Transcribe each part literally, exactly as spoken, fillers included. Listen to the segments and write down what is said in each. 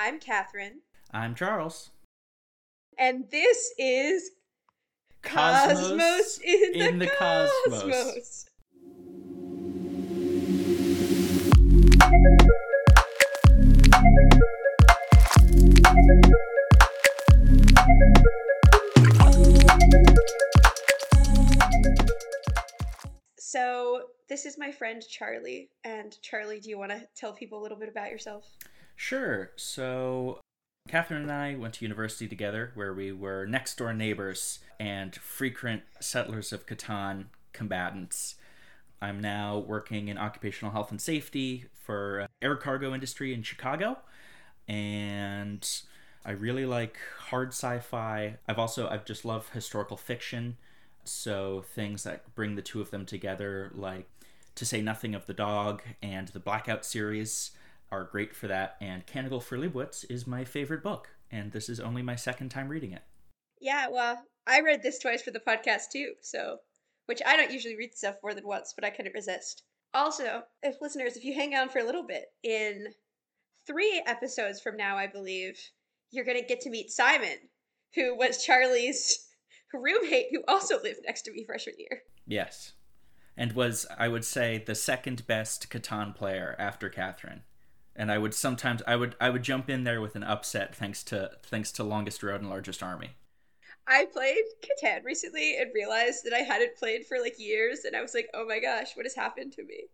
I'm Catherine. I'm Charles. And this is Cosmos, Cosmos in, in the, the Cosmos. Cosmos. So this is my friend Charlie, and Charlie, do you want to tell people a little bit about yourself? Sure. So Catherine and I went to university together, where we were next door neighbors and frequent Settlers of Catan combatants. I'm now working in occupational health and safety for air cargo industry in Chicago, and I really like hard sci-fi. I've also, I've just loved historical fiction, so things that bring the two of them together, like To Say Nothing of the Dog and the Blackout series, are great for that, and Canticle for Leibowitz is my favorite book, and this is only my second time reading it. Yeah, well, I read this twice for the podcast too, so... which I don't usually read stuff more than once, but I couldn't resist. Also, if listeners, if you hang on for a little bit, in three episodes from now, I believe, you're going to get to meet Simon, who was Charlie's roommate, who also lived next to me freshman year. Yes. And was, I would say, the second best Catan player after Catherine. And I would sometimes, I would I would jump in there with an upset thanks to thanks to Longest Road and Largest Army. I played Catan recently and realized that I hadn't played for like years, and I was like, oh my gosh, what has happened to me?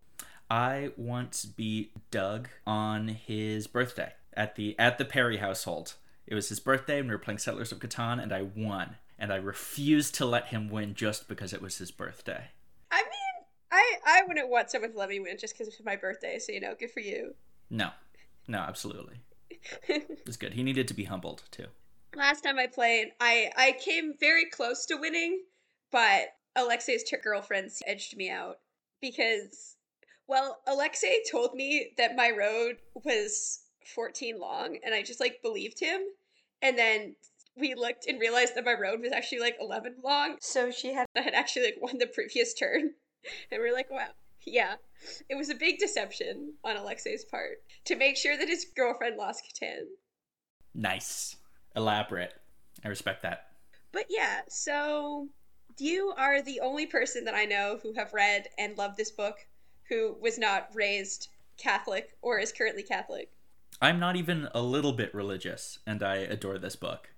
I once beat Doug on his birthday at the at the Perry household. It was his birthday and we were playing Settlers of Catan, and I won. And I refused to let him win just because it was his birthday. I mean, I, I wouldn't want someone to let me win just because it's my birthday, so you know, good for you. No. No, absolutely. It was good. He needed to be humbled too. Last time I played, I, I came very close to winning, but Alexei's t- girlfriend edged me out because, well, Alexei told me that my road was fourteen long, and I just, like, believed him. And then we looked and realized that my road was actually, like, eleven long. So she had, had actually, like, won the previous turn. And we were like, wow. Yeah. It was a big deception on Alexei's part to make sure that his girlfriend lost Catan. Nice. Elaborate. I respect that. But yeah, so you are the only person that I know who have read and loved this book who was not raised Catholic or is currently Catholic. I'm not even a little bit religious, and I adore this book.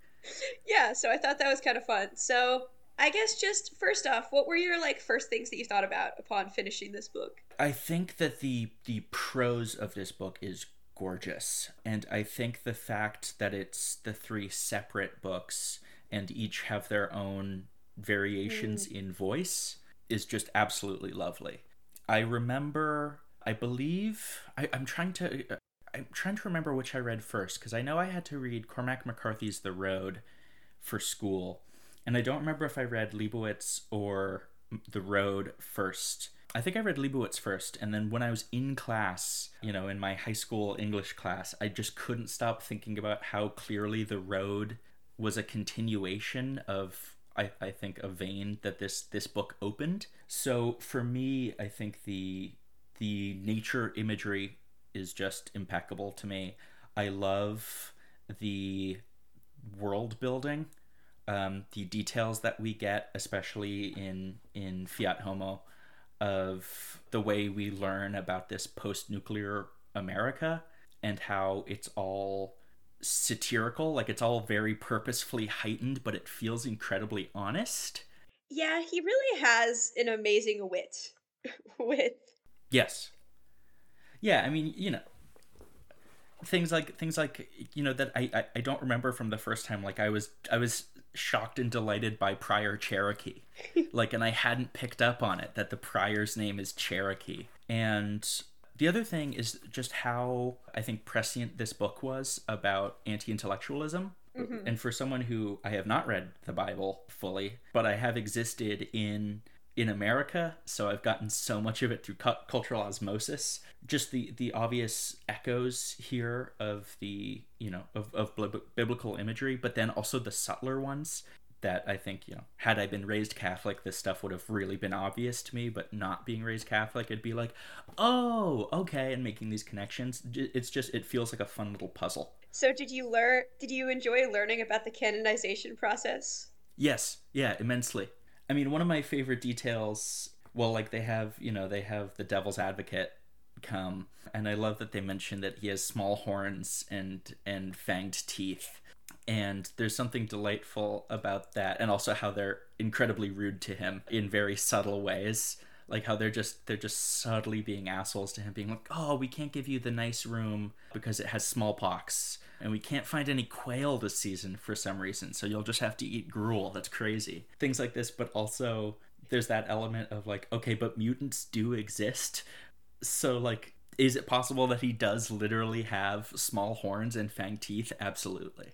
Yeah, so I thought that was kind of fun. So I guess just first off, what were your like first things that you thought about upon finishing this book? I think that the the prose of this book is gorgeous, and I think the fact that it's the three separate books and each have their own variations mm. in voice is just absolutely lovely. I remember, I believe, I, I'm trying to, I'm trying to remember which I read first, because I know I had to read Cormac McCarthy's The Road for school, and I don't remember if I read Leibowitz or The Road first. I think I read Leibowitz first, and then when I was in class, you know, in my high school English class, I just couldn't stop thinking about how clearly The Road was a continuation of, I, I think, a vein that this this book opened. So for me, I think the the nature imagery is just impeccable to me. I love the world building, um, the details that we get, especially in in Fiat Homo, of the way we learn about this post-nuclear America and how it's all satirical, like it's all very purposefully heightened, but it feels incredibly honest. Yeah, he really has an amazing wit. With yes, yeah, I mean, you know, things like things like you know that I, I I don't remember from the first time. Like I was I was shocked and delighted by Prior Cherokee, like, and I hadn't picked up on it that the Prior's name is Cherokee. And the other thing is just how I think prescient this book was about anti-intellectualism. Mm-hmm. And for someone who, I have not read the Bible fully, but I have existed in in America, so I've gotten so much of it through cu- cultural osmosis. Just the, the obvious echoes here of the, you know, of, of biblical imagery, but then also the subtler ones that I think, you know, had I been raised Catholic, this stuff would have really been obvious to me, but not being raised Catholic, it'd be like, oh, okay, and making these connections. It's just, it feels like a fun little puzzle. So did you learn, did you enjoy learning about the canonization process? Yes, yeah, immensely. I mean, one of my favorite details, well, like they have, you know, they have the devil's advocate come, and I love that they mention that he has small horns and and fanged teeth. And there's something delightful about that, and also how they're incredibly rude to him in very subtle ways, like how they're just they're just subtly being assholes to him, being like, oh, we can't give you the nice room because it has smallpox, and we can't find any quail this season for some reason, so you'll just have to eat gruel. That's crazy. Things like this. But also there's that element of like, okay, but mutants do exist, so like, is it possible that he does literally have small horns and fang teeth? Absolutely.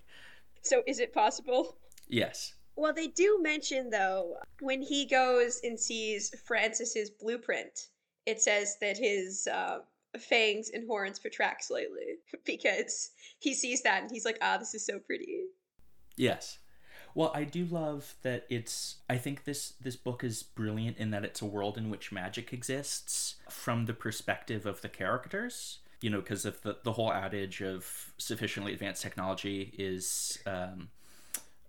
So is it possible? Yes. Well, they do mention, though, when he goes and sees Francis's blueprint, it says that his uh, fangs and horns protract slightly because he sees that and he's like, ah, this is so pretty. Yes. Well, I do love that it's, I think this, this book is brilliant in that it's a world in which magic exists from the perspective of the characters. You know, because of the, the whole adage of sufficiently advanced technology is um,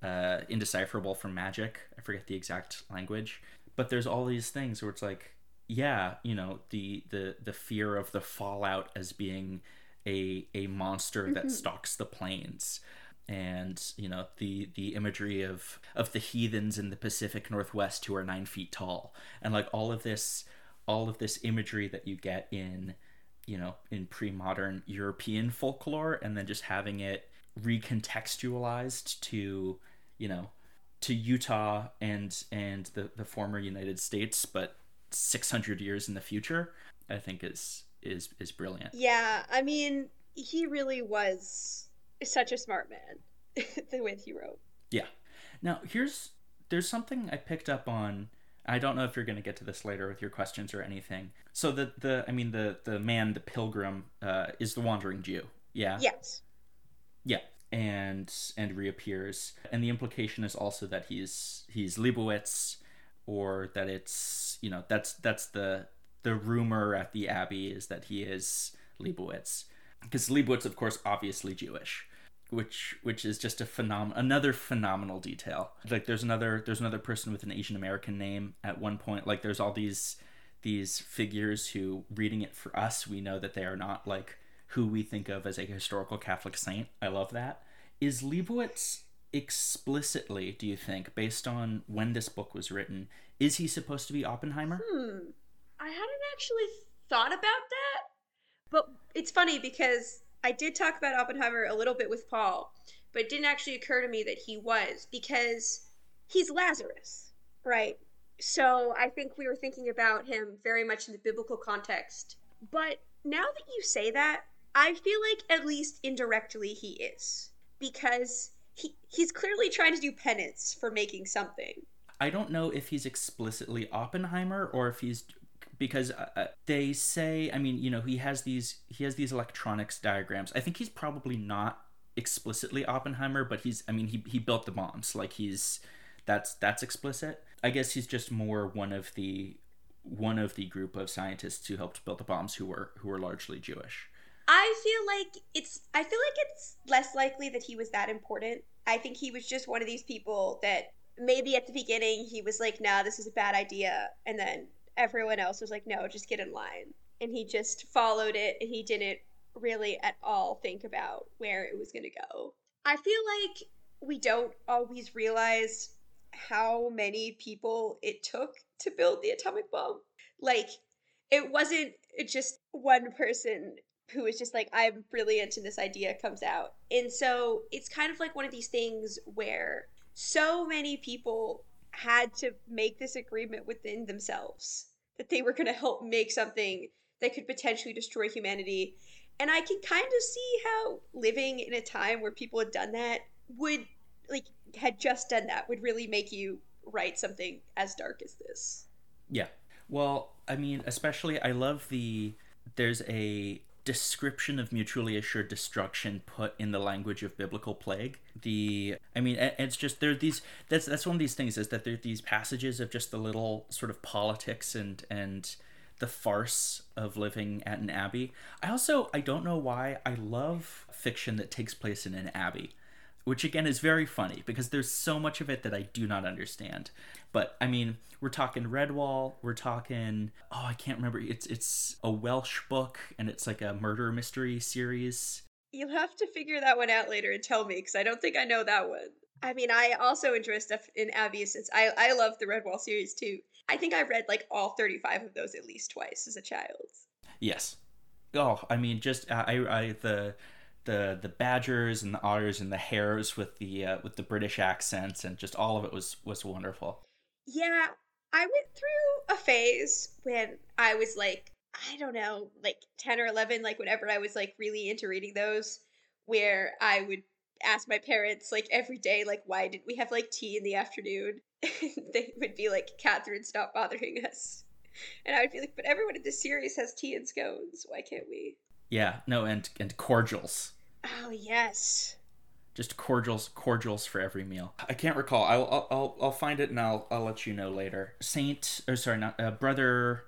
uh, indecipherable from magic. I forget the exact language. But there's all these things where it's like, yeah, you know, the the, the fear of the fallout as being a a monster mm-hmm. that stalks the plains. And, you know, the, the imagery of, of the heathens in the Pacific Northwest who are nine feet tall. And like all of this, all of this imagery that you get in, you know, in pre-modern European folklore, and then just having it recontextualized to, you know, to Utah and and the, the former United States, but six hundred years in the future, I think is is is brilliant. Yeah, I mean, he really was such a smart man, the way he wrote. Yeah. Now, here's, there's something I picked up on. I don't know if you're going to get to this later with your questions or anything. So the, the I mean, the, the man, the pilgrim, uh, is the wandering Jew. Yeah? Yes. Yeah. And and reappears. And the implication is also that he's he's Leibowitz, or that it's, you know, that's that's the the rumor at the Abbey is that he is Leibowitz. Because Leibowitz, of course, obviously Jewish. Which which is just a phenom another phenomenal detail. Like there's another there's another person with an Asian American name at one point. Like there's all these these figures who, reading it for us, we know that they are not like who we think of as a historical Catholic saint. I love that. Is Leibowitz explicitly, do you think, based on when this book was written, is he supposed to be Oppenheimer? Hmm. I hadn't actually thought about that, but it's funny because I did talk about Oppenheimer a little bit with Paul, but it didn't actually occur to me that he was, because he's Lazarus, right? So I think we were thinking about him very much in the biblical context. But now that you say that, I feel like at least indirectly he is, because he he's clearly trying to do penance for making something. I don't know if he's explicitly Oppenheimer or if he's... because uh, they say, I mean, you know, he has these he has these electronics diagrams. I think he's probably not explicitly Oppenheimer, but he's, I mean, he he built the bombs. Like he's, that's that's explicit. I guess he's just more one of the one of the group of scientists who helped build the bombs who were who were largely Jewish. I feel like it's I feel like it's less likely that he was that important. I think he was just one of these people that maybe at the beginning he was like, nah, this is a bad idea, and then everyone else was like, no, just get in line. And he just followed it, and he didn't really at all think about where it was going to go. I feel like we don't always realize how many people it took to build the atomic bomb. Like, it wasn't just one person who was just like, I'm brilliant and this idea comes out. And so it's kind of like one of these things where so many people had to make this agreement within themselves that they were going to help make something that could potentially destroy humanity. And I can kind of see how living in a time where people had done that would, like, had just done that, would really make you write something as dark as this. Yeah. Well, I mean, especially I love the, there's a description of mutually assured destruction put in the language of biblical plague. The I mean, it's just there are these. That's that's one of these things is that there are these passages of just the little sort of politics and and the farce of living at an abbey. I also I don't know why I love fiction that takes place in an abbey, which again is very funny because there's so much of it that I do not understand. But I mean, we're talking Redwall, we're talking, oh, I can't remember. It's it's a Welsh book and it's like a murder mystery series. You'll have to figure that one out later and tell me because I don't think I know that one. I mean, I also enjoy stuff in Abbey since I, I love the Redwall series too. I think I read like all thirty-five of those at least twice as a child. Yes. Oh, I mean, just I, I the... the the badgers and the otters and the hares with the uh, with the British accents and just all of it was was wonderful. Yeah, I went through a phase when I was like, I don't know, like ten or eleven, like whenever I was like really into reading those, where I would ask my parents like every day, like, why didn't we have like tea in the afternoon? They would be like, Catherine, stop bothering us. And I would be like, but everyone in this series has tea and scones. Why can't we? Yeah, no, and and cordials. Oh, yes. Just cordials, cordials for every meal. I can't recall. I'll I'll I'll find it and I'll I'll let you know later. Saint, or sorry, not uh, brother.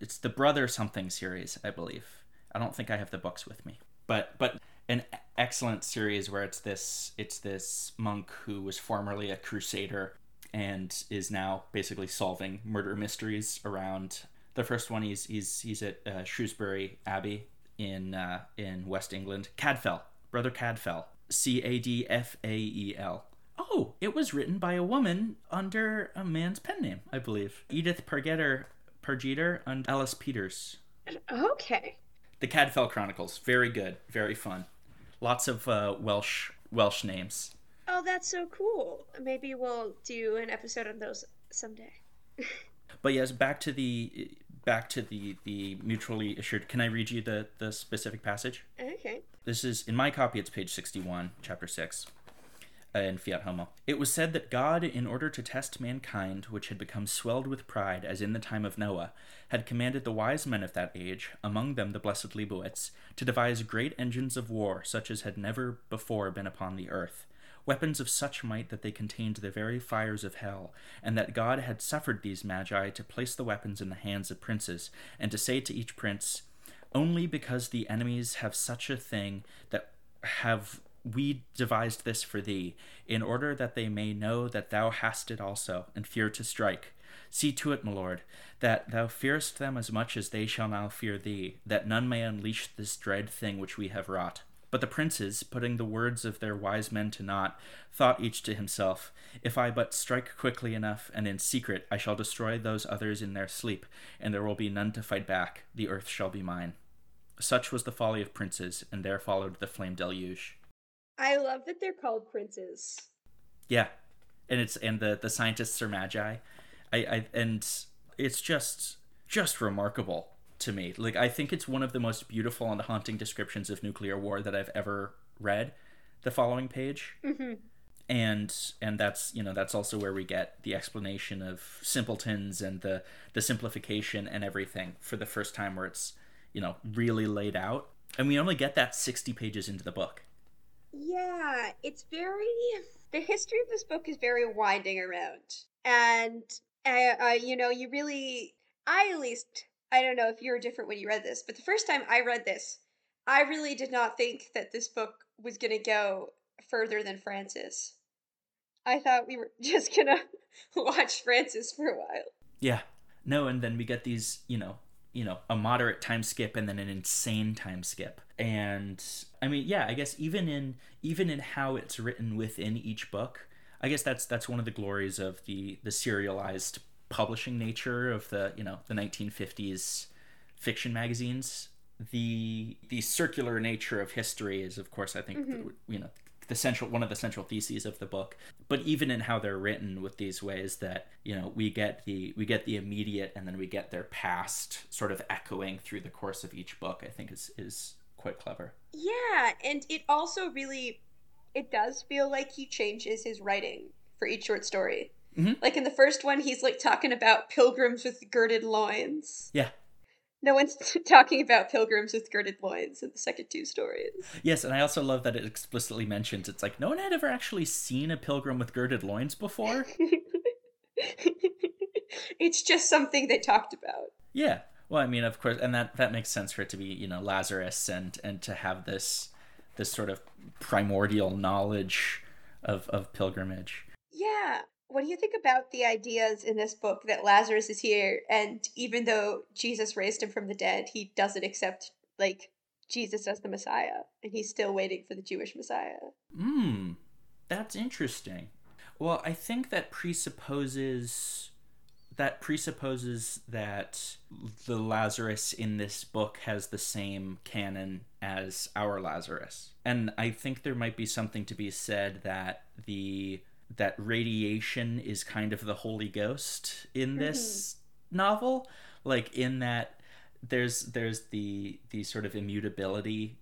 It's the Brother Something series, I believe. I don't think I have the books with me, but but an excellent series where it's this it's this monk who was formerly a crusader and is now basically solving murder mysteries around. The first one, he's he's he's at uh, Shrewsbury Abbey. in uh, in West England. Cadfael, Brother Cadfael, C A D F A E L. Oh, it was written by a woman under a man's pen name, I believe. Edith Pargeter, Pargeter and Ellis Peters. Okay. The Cadfael Chronicles, very good, very fun. Lots of uh, Welsh Welsh names. Oh, that's so cool. Maybe we'll do an episode on those someday. But yes, back to the... Back to the, the mutually assured. Can I read you the, the specific passage? Okay. This is, in my copy, it's page sixty-one, chapter six, uh, in Fiat Homo. It was said that God, in order to test mankind, which had become swelled with pride, as in the time of Noah, had commanded the wise men of that age, among them the blessed Leibowitz, to devise great engines of war, such as had never before been upon the earth. Weapons of such might that they contained the very fires of hell, and that God had suffered these magi to place the weapons in the hands of princes, and to say to each prince, only because the enemies have such a thing that have we devised this for thee, in order that they may know that thou hast it also, and fear to strike. See to it, my lord, that thou fearest them as much as they shall now fear thee, that none may unleash this dread thing which we have wrought. But the princes, putting the words of their wise men to naught, thought each to himself, if I but strike quickly enough and in secret, I shall destroy those others in their sleep, and there will be none to fight back. The earth shall be mine. Such was the folly of princes, and there followed the flame deluge. I love that they're called princes. Yeah, and it's and the, the scientists are magi. I, I and it's just just remarkable. To me, like, I think it's one of the most beautiful and haunting descriptions of nuclear war that I've ever read, the following page. Mm-hmm. And and that's, you know, that's also where we get the explanation of simpletons and the, the simplification and everything for the first time where it's, you know, really laid out. And we only get that sixty pages into the book. Yeah, it's very, the history of this book is very winding around. And, uh, uh, you know, you really, I at least... I don't know if you were different when you read this, but the first time I read this, I really did not think that this book was going to go further than Francis. I thought we were just going to watch Francis for a while. Yeah. No, and then we get these, you know, you know, a moderate time skip and then an insane time skip. And I mean, yeah, I guess even in even in how it's written within each book, I guess that's that's one of the glories of the the serialized publishing nature of the, you know, the nineteen fifties fiction magazines. The the circular nature of history is, of course, I think, mm-hmm. the, you know, the central one of the central theses of the book. But even in how they're written with these ways that, you know, we get the we get the immediate and then we get their past sort of echoing through the course of each book, I think is is quite clever. Yeah, and it also really, it does feel like he changes his writing for each short story. Mm-hmm. Like in the first one, he's like talking about pilgrims with girded loins. Yeah. No one's talking about pilgrims with girded loins in the second two stories. Yes, and I also love that it explicitly mentions, it's like, no one had ever actually seen a pilgrim with girded loins before. It's just something they talked about. Yeah. Well, I mean, of course, and that, that makes sense for it to be, you know, Lazarus and, and to have this this sort of primordial knowledge of, of pilgrimage. Yeah. What do you think about the ideas in this book that Lazarus is here, and even though Jesus raised him from the dead, he doesn't accept, like, Jesus as the Messiah, and he's still waiting for the Jewish Messiah? Hmm, that's interesting. Well, I think that presupposes that presupposes that the Lazarus in this book has the same canon as our Lazarus. And I think there might be something to be said that the... that radiation is kind of the Holy Ghost in this mm-hmm. novel, like in that there's there's the the sort of immutability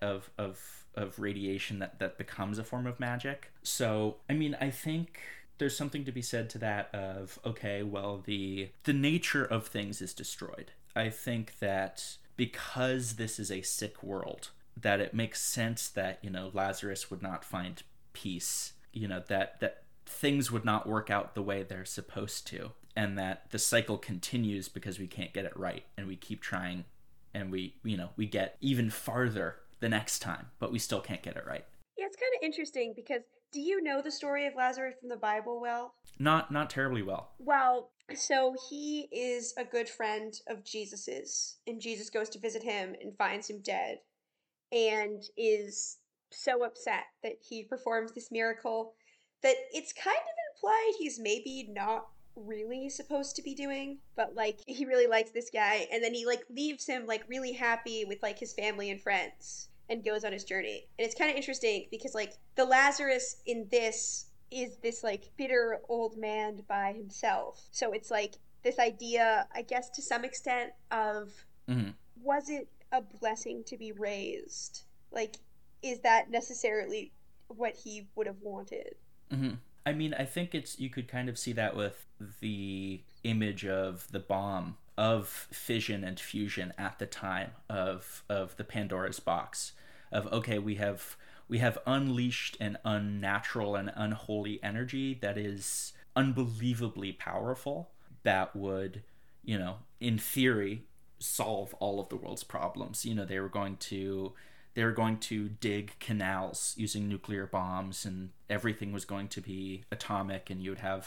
of of of radiation that that becomes a form of magic. So I mean, I think there's something to be said to that of, okay, well, the the nature of things is destroyed. I think that because this is a sick world, that it makes sense that, you know, Lazarus would not find peace. You know, that, that things would not work out the way they're supposed to, and that the cycle continues because we can't get it right, and we keep trying, and we, you know, we get even farther the next time, but we still can't get it right. Yeah, it's kind of interesting because do you know the story of Lazarus from the Bible well? Not not terribly well. Well, so he is a good friend of Jesus's, and Jesus goes to visit him and finds him dead and is... so upset that he performs this miracle that it's kind of implied he's maybe not really supposed to be doing, but like he really likes this guy, and then he like leaves him like really happy with like his family and friends and goes on his journey. And it's kind of interesting because like the Lazarus in this is this like bitter old man by himself, so it's like this idea, I guess, to some extent of mm-hmm. was it a blessing to be raised? Like, is that necessarily what he would have wanted? Mm-hmm. I mean, I think it's, you could kind of see that with the image of the bomb, of fission and fusion at the time, of of the Pandora's box, of, okay, we have we have unleashed an unnatural and unholy energy that is unbelievably powerful, that would, you know, in theory, solve all of the world's problems. You know, they were going to... they were going to dig canals using nuclear bombs, and everything was going to be atomic, and you would have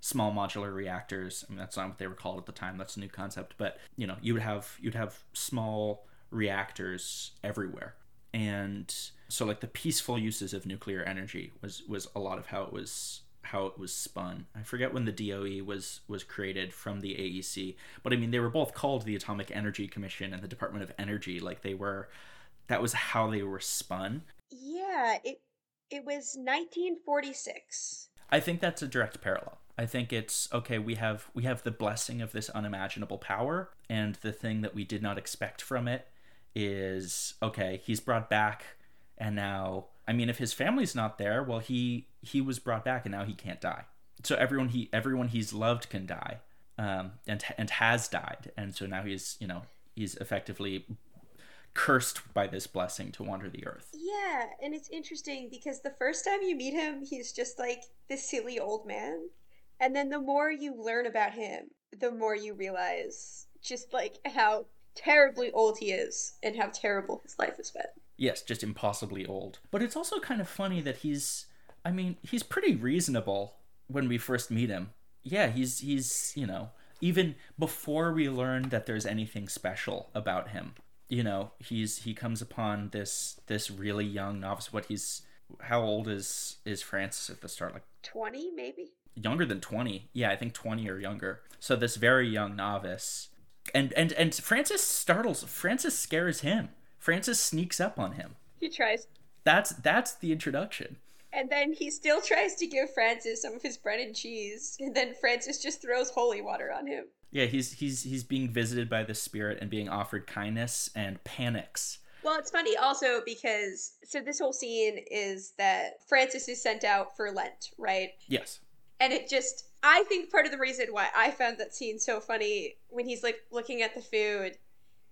small modular reactors. I mean, that's not what they were called at the time. That's a new concept. But, you know, you would have you'd have small reactors everywhere. And so, like, the peaceful uses of nuclear energy was, was a lot of how it was how it was spun. I forget when the D O E was was created from the A E C. But, I mean, they were both called the Atomic Energy Commission and the Department of Energy. Like, they were... that was how they were spun. Yeah, it it was nineteen forty-six. I think that's a direct parallel. I think it's, okay, we have we have the blessing of this unimaginable power, and the thing that we did not expect from it is, okay, he's brought back, and now, I mean, if his family's not there, well, he he was brought back, and now he can't die. So everyone he everyone he's loved can die, um, and and has died, and so now he's, you know, he's effectively cursed by this blessing to wander the earth. Yeah, and it's interesting because the first time you meet him, he's just like this silly old man. And then the more you learn about him, the more you realize just like how terribly old he is and how terrible his life has been. Yes, just impossibly old. But it's also kind of funny that he's, I mean, he's pretty reasonable when we first meet him. Yeah, he's, he's, you know, even before we learn that there's anything special about him, you know, he's he comes upon this this really young novice. What he's how old is is Francis at the start? Like twenty, maybe younger than twenty. Yeah, I think twenty or younger. So this very young novice, and and and Francis startles. Francis scares him. Francis sneaks up on him. He tries. That's that's the introduction. And then he still tries to give Francis some of his bread and cheese, and then Francis just throws holy water on him. Yeah, he's he's he's being visited by the spirit and being offered kindness, and panics. Well, it's funny also because, so this whole scene is that Francis is sent out for Lent, right? Yes. And it just, I think part of the reason why I found that scene so funny, when he's like looking at the food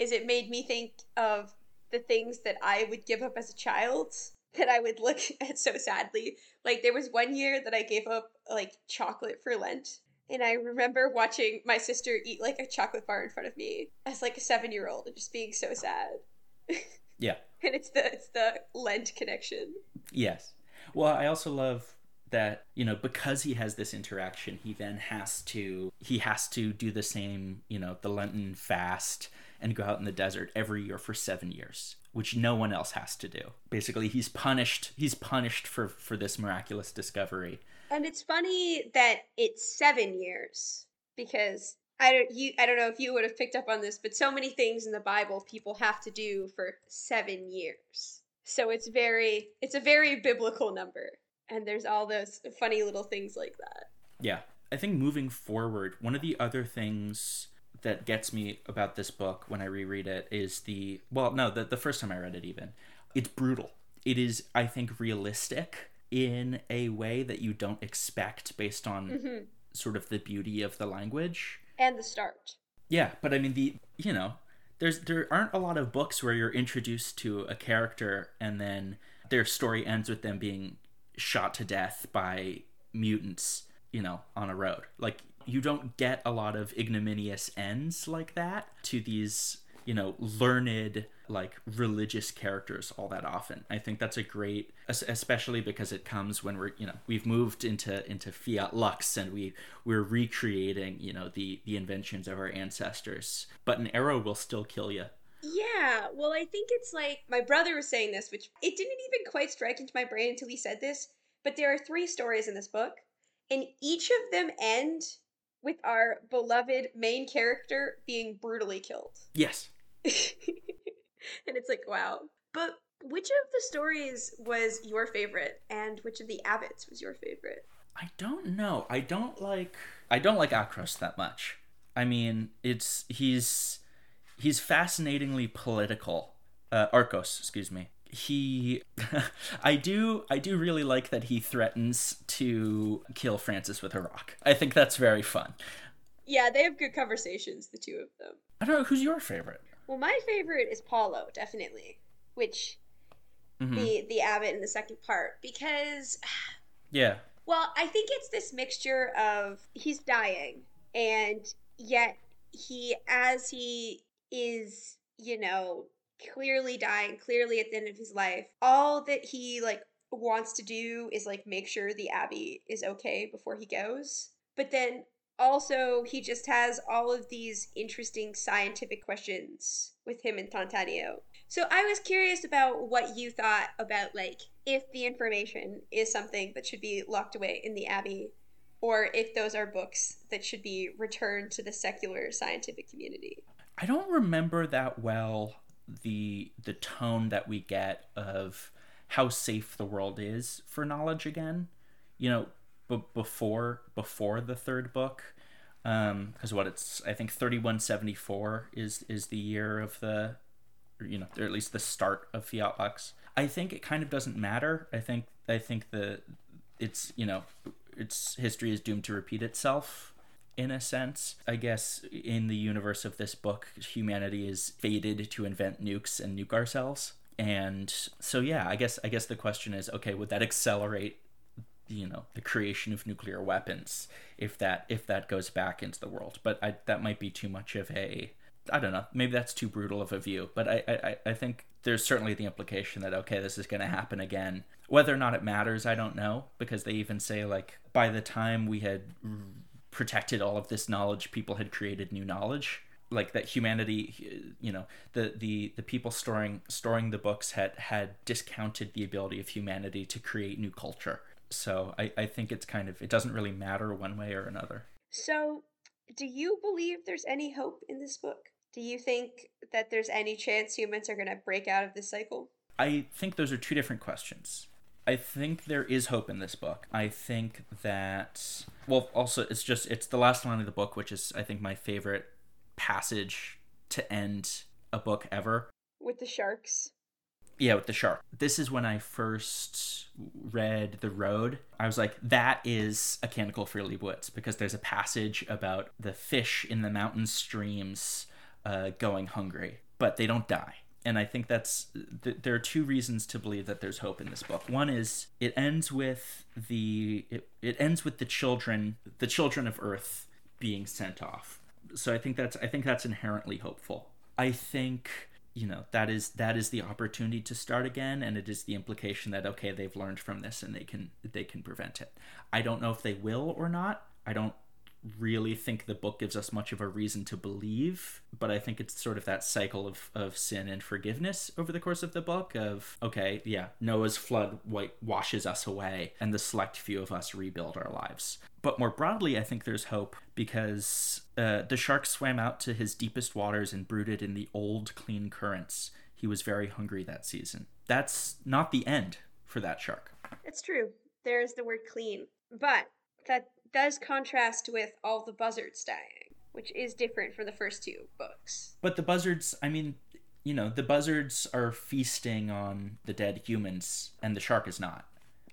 is it made me think of the things that I would give up as a child that I would look at so sadly. Like, there was one year that I gave up, like, chocolate for Lent. And I remember watching my sister eat, like, a chocolate bar in front of me as, like, a seven-year-old and just being so sad. Yeah. And it's the it's the Lent connection. Yes. Well, I also love that, you know, because he has this interaction, he then has to, he has to do the same, you know, the Lenten fast and go out in the desert every year for seven years, which no one else has to do. Basically, he's punished, he's punished for, for this miraculous discovery. And it's funny that it's seven years because I don't, you, I don't know if you would have picked up on this, but so many things in the Bible people have to do for seven years. So it's very, it's a very biblical number. And there's all those funny little things like that. Yeah. I think moving forward, one of the other things that gets me about this book when I reread it is the, well, no, the, the first time I read it even, it's brutal. It is, I think, realistic in a way that you don't expect based on mm-hmm. sort of the beauty of the language. And the start. Yeah. But I mean, the, you know, there's, there aren't a lot of books where you're introduced to a character and then their story ends with them being shot to death by mutants, you know, on a road. Like, you don't get a lot of ignominious ends like that to these, you know, learned, like, religious characters all that often. I think that's a great, especially because it comes when we're, you know, we've moved into into Fiat Lux and we we're recreating, you know, the the inventions of our ancestors, but an arrow will still kill you. Yeah, well, I think it's like, my brother was saying this, which it didn't even quite strike into my brain until he said this, but there are three stories in this book, and each of them end with our beloved main character being brutally killed. Yes. And it's like, wow. But which of the stories was your favorite, and which of the Abbotts was your favorite? I don't know. I don't like, I don't like Akros that much. I mean, it's, he's... He's fascinatingly political. Uh, Arcos, excuse me. He, I do, I do really like that he threatens to kill Francis with a rock. I think that's very fun. Yeah, they have good conversations, the two of them. I don't know, who's your favorite? Well, my favorite is Paulo, definitely, which mm-hmm. the the abbot in the second part, because yeah. Well, I think it's this mixture of he's dying, and yet he, as he is, you know, clearly dying, clearly at the end of his life, all that he, like, wants to do is, like, make sure the abbey is okay before he goes. But then also he just has all of these interesting scientific questions with him and Tantanio. So I was curious about what you thought about, like, if the information is something that should be locked away in the abbey, or if those are books that should be returned to the secular scientific community. I don't remember that well the the tone that we get of how safe the world is for knowledge again, you know, b- before before the third book, um, because what it's I think thirty-one seventy-four is is the year of the, or, you know, or at least the start of Fiat Lux. I think it kind of doesn't matter. I think I think the it's you know its history is doomed to repeat itself. In a sense, I guess, in the universe of this book, humanity is fated to invent nukes and nuke ourselves. And so, yeah, I guess I guess the question is, okay, would that accelerate, you know, the creation of nuclear weapons if that if that goes back into the world? But I, that might be too much of a, I don't know, maybe that's too brutal of a view. But I, I, I think there's certainly the implication that, okay, this is going to happen again. Whether or not it matters, I don't know, because they even say, like, by the time we had protected all of this knowledge, people had created new knowledge, like that humanity, you know, the the the people storing storing the books had had discounted the ability of humanity to create new culture. So I, I think it's kind of, it doesn't really matter one way or another. So do you believe there's any hope in this book? Do you think that there's any chance humans are going to break out of this cycle? I think those are two different questions. I think there is hope in this book. I think that, well, also, it's just, it's the last line of the book, which is, I think, my favorite passage to end a book ever. With the sharks. Yeah, with the shark. This is when I first read The Road. I was like, that is A Canticle for Leibowitz, because there's a passage about the fish in the mountain streams uh, going hungry. but they don't die. And I think that's, th- there are two reasons to believe that there's hope in this book. One is it ends with the, it, it ends with the children, the children of Earth being sent off. So I think that's, I think that's inherently hopeful. I think, you know, that is, that is the opportunity to start again. And it is the implication that, okay, they've learned from this and they can, they can prevent it. I don't know if they will or not. I don't really think the book gives us much of a reason to believe, but I think it's sort of that cycle of, of sin and forgiveness over the course of the book of, okay, yeah, Noah's flood washes us away and the select few of us rebuild our lives. But more broadly, I think there's hope because uh, the shark swam out to his deepest waters and brooded in the old clean currents. He was very hungry that season. That's not the end for that shark. It's true. There is the word clean, but that does contrast with all the buzzards dying, which is different from the first two books. But the buzzards, I mean, you know, the buzzards are feasting on the dead humans and the shark is not.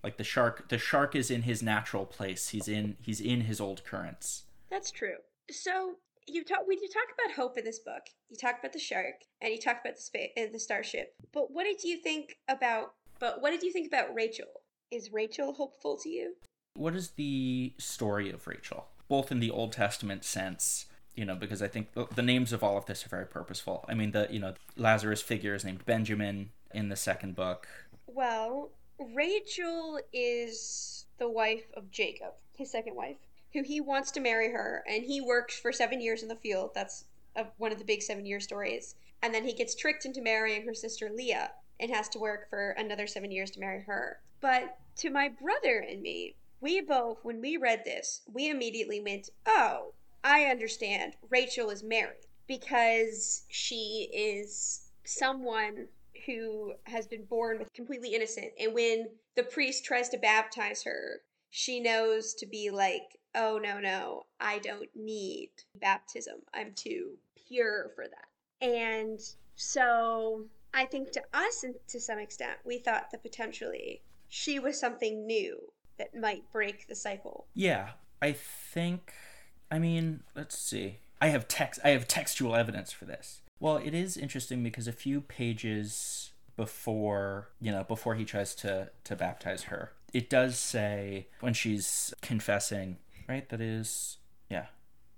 Like the shark, the shark is in his natural place. He's in, he's in his old currents. That's true. So you talk, when you talk about hope in this book, you talk about the shark and you talk about the space, uh, the starship. But what did you think about, but what did you think about Rachel? Is Rachel hopeful to you? What is the story of Rachel, both in the Old Testament sense, you know, because I think the names of all of this are very purposeful. I mean, the, you know, Lazarus figure is named Benjamin in the second book. Well, Rachel is the wife of Jacob, his second wife, who he wants to marry her, and he works for seven years in the field. That's a, one of the big seven-year stories. And then he gets tricked into marrying her sister Leah and has to work for another seven years to marry her. But to my brother and me, we both, when we read this, we immediately went, oh, I understand. Rachel is married because she is someone who has been born with completely innocent. And when the priest tries to baptize her, she knows to be like, oh, no, no, I don't need baptism. I'm too pure for that. And so I think to us, and to some extent, we thought that potentially she was something new that might break the cycle. Yeah, I think, I mean, let's see. I have text, I have textual evidence for this. Well, it is interesting because a few pages before, you know, before he tries to, to baptize her, it does say when she's confessing, right? That is, yeah,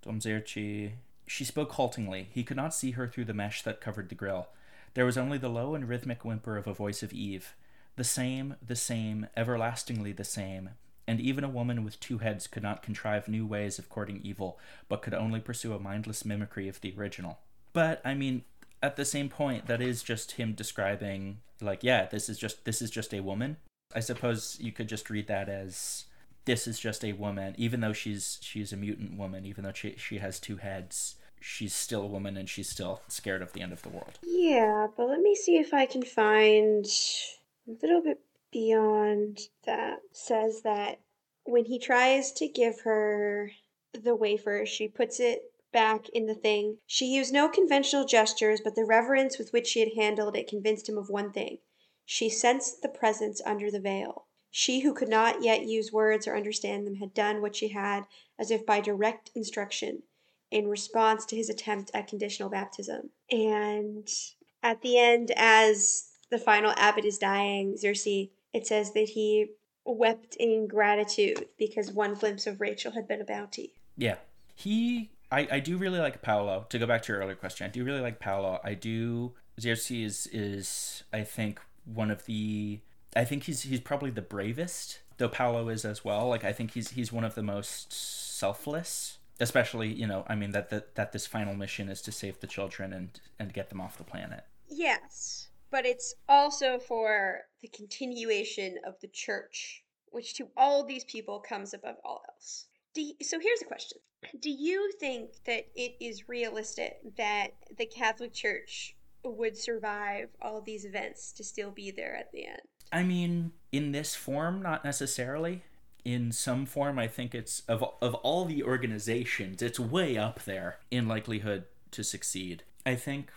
Domzerchi. She spoke haltingly. He could not see her through the mesh that covered the grill. There was only the low and rhythmic whimper of a voice of Eve. The same, the same, everlastingly the same, and even a woman with two heads could not contrive new ways of courting evil, but could only pursue a mindless mimicry of the original. But, I mean, at the same point, that is just him describing, like, yeah, this is just this is just a woman. I suppose you could just read that as, this is just a woman, even though she's she's a mutant woman, even though she, she has two heads. She's still a woman, and she's still scared of the end of the world. Yeah, but let me see if I can find a little bit beyond that. Says that when he tries to give her the wafer, she puts it back in the thing. She used no conventional gestures, but the reverence with which she had handled it convinced him of one thing. She sensed the presence under the veil. She who could not yet use words or understand them had done what she had as if by direct instruction in response to his attempt at conditional baptism. And at the end, as the final abbot is dying, Xerxes, it says that he wept in gratitude because one glimpse of Rachel had been a bounty. Yeah. He, I, I do really like Paolo. To go back to your earlier question, I do really like Paolo. I do, Xerxes is, is, I think, one of the, I think he's he's probably the bravest, though Paolo is as well. Like, I think he's he's one of the most selfless, especially, you know, I mean, that, that, that this final mission is to save the children and, and get them off the planet. Yes. But it's also for the continuation of the church, which to all these people comes above all else. Do you, so here's a question. Do you think that it is realistic that the Catholic Church would survive all these events to still be there at the end? I mean, in this form, not necessarily. In some form, I think it's, of of all the organizations, it's way up there in likelihood to succeed. I think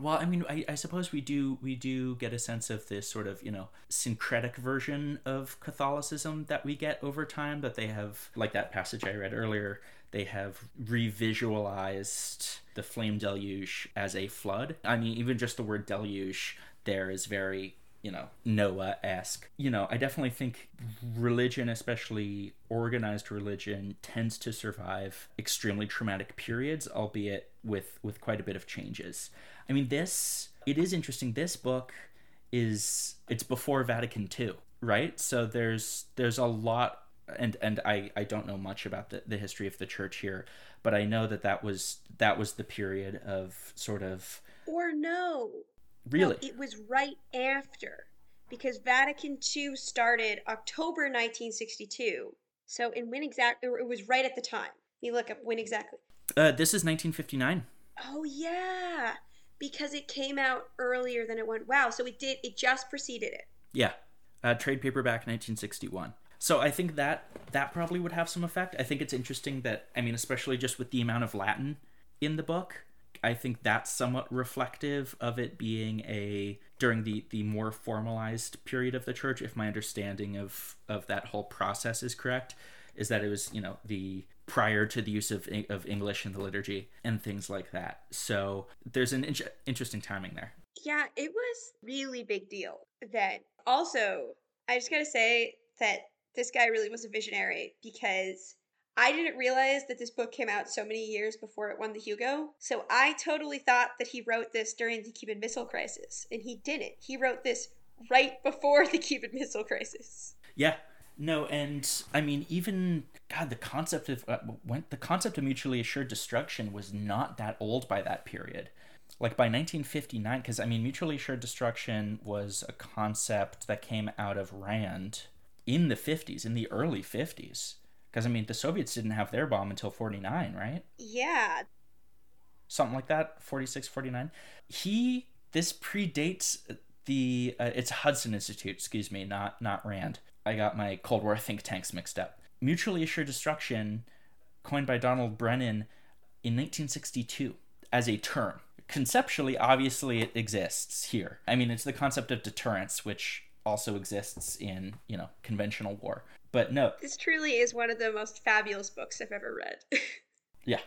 Well, I mean, I, I suppose we do we do get a sense of this sort of, you know, syncretic version of Catholicism that we get over time, that they have, like that passage I read earlier, they have revisualized the flame deluge as a flood. I mean, even just the word deluge there is very, you know, Noah-esque. You know, I definitely think religion, especially organized religion, tends to survive extremely traumatic periods, albeit with, with quite a bit of changes. I mean, this, it is interesting. This book is, it's before Vatican Two, right? So there's there's a lot, and and I, I don't know much about the, the history of the church here, but I know that that was, that was the period of sort of... Or no. Really? No, it was right after, because Vatican Two started October nineteen sixty-two. So in when exactly, it was right at the time. You look up when exactly. Uh, this is nineteen fifty-nine. Oh, yeah, because it came out earlier than it went. Wow, so it did, it just preceded it. Yeah, uh, trade paperback nineteen sixty-one. So I think that that probably would have some effect. I think it's interesting that, I mean, especially just with the amount of Latin in the book, I think that's somewhat reflective of it being a, during the, the more formalized period of the church, if my understanding of, of that whole process is correct, is that it was, you know, the prior to the use of of English in the liturgy and things like that. So there's an in- interesting timing there. Yeah, it was really big deal that. Also, I just got to say that this guy really was a visionary, because I didn't realize that this book came out so many years before it won the Hugo. So I totally thought that he wrote this during the Cuban Missile Crisis, and he didn't. He wrote this right before the Cuban Missile Crisis. Yeah. No, and I mean, even God, the concept of uh, when the concept of mutually assured destruction was not that old by that period. Like by nineteen fifty-nine, because I mean, mutually assured destruction was a concept that came out of Rand in the fifties, in the early fifties. Because, I mean, the Soviets didn't have their bomb until forty-nine, right? Yeah. Something like that, forty-six, forty-nine. He, this predates the, uh, it's Hudson Institute, excuse me, not not Rand. I got my Cold War think tanks mixed up. Mutually assured destruction, coined by Donald Brennan in nineteen sixty-two as a term. Conceptually, obviously, it exists here. I mean, it's the concept of deterrence, which also exists in, you know, conventional war. But no. This truly is one of the most fabulous books I've ever read. Yeah.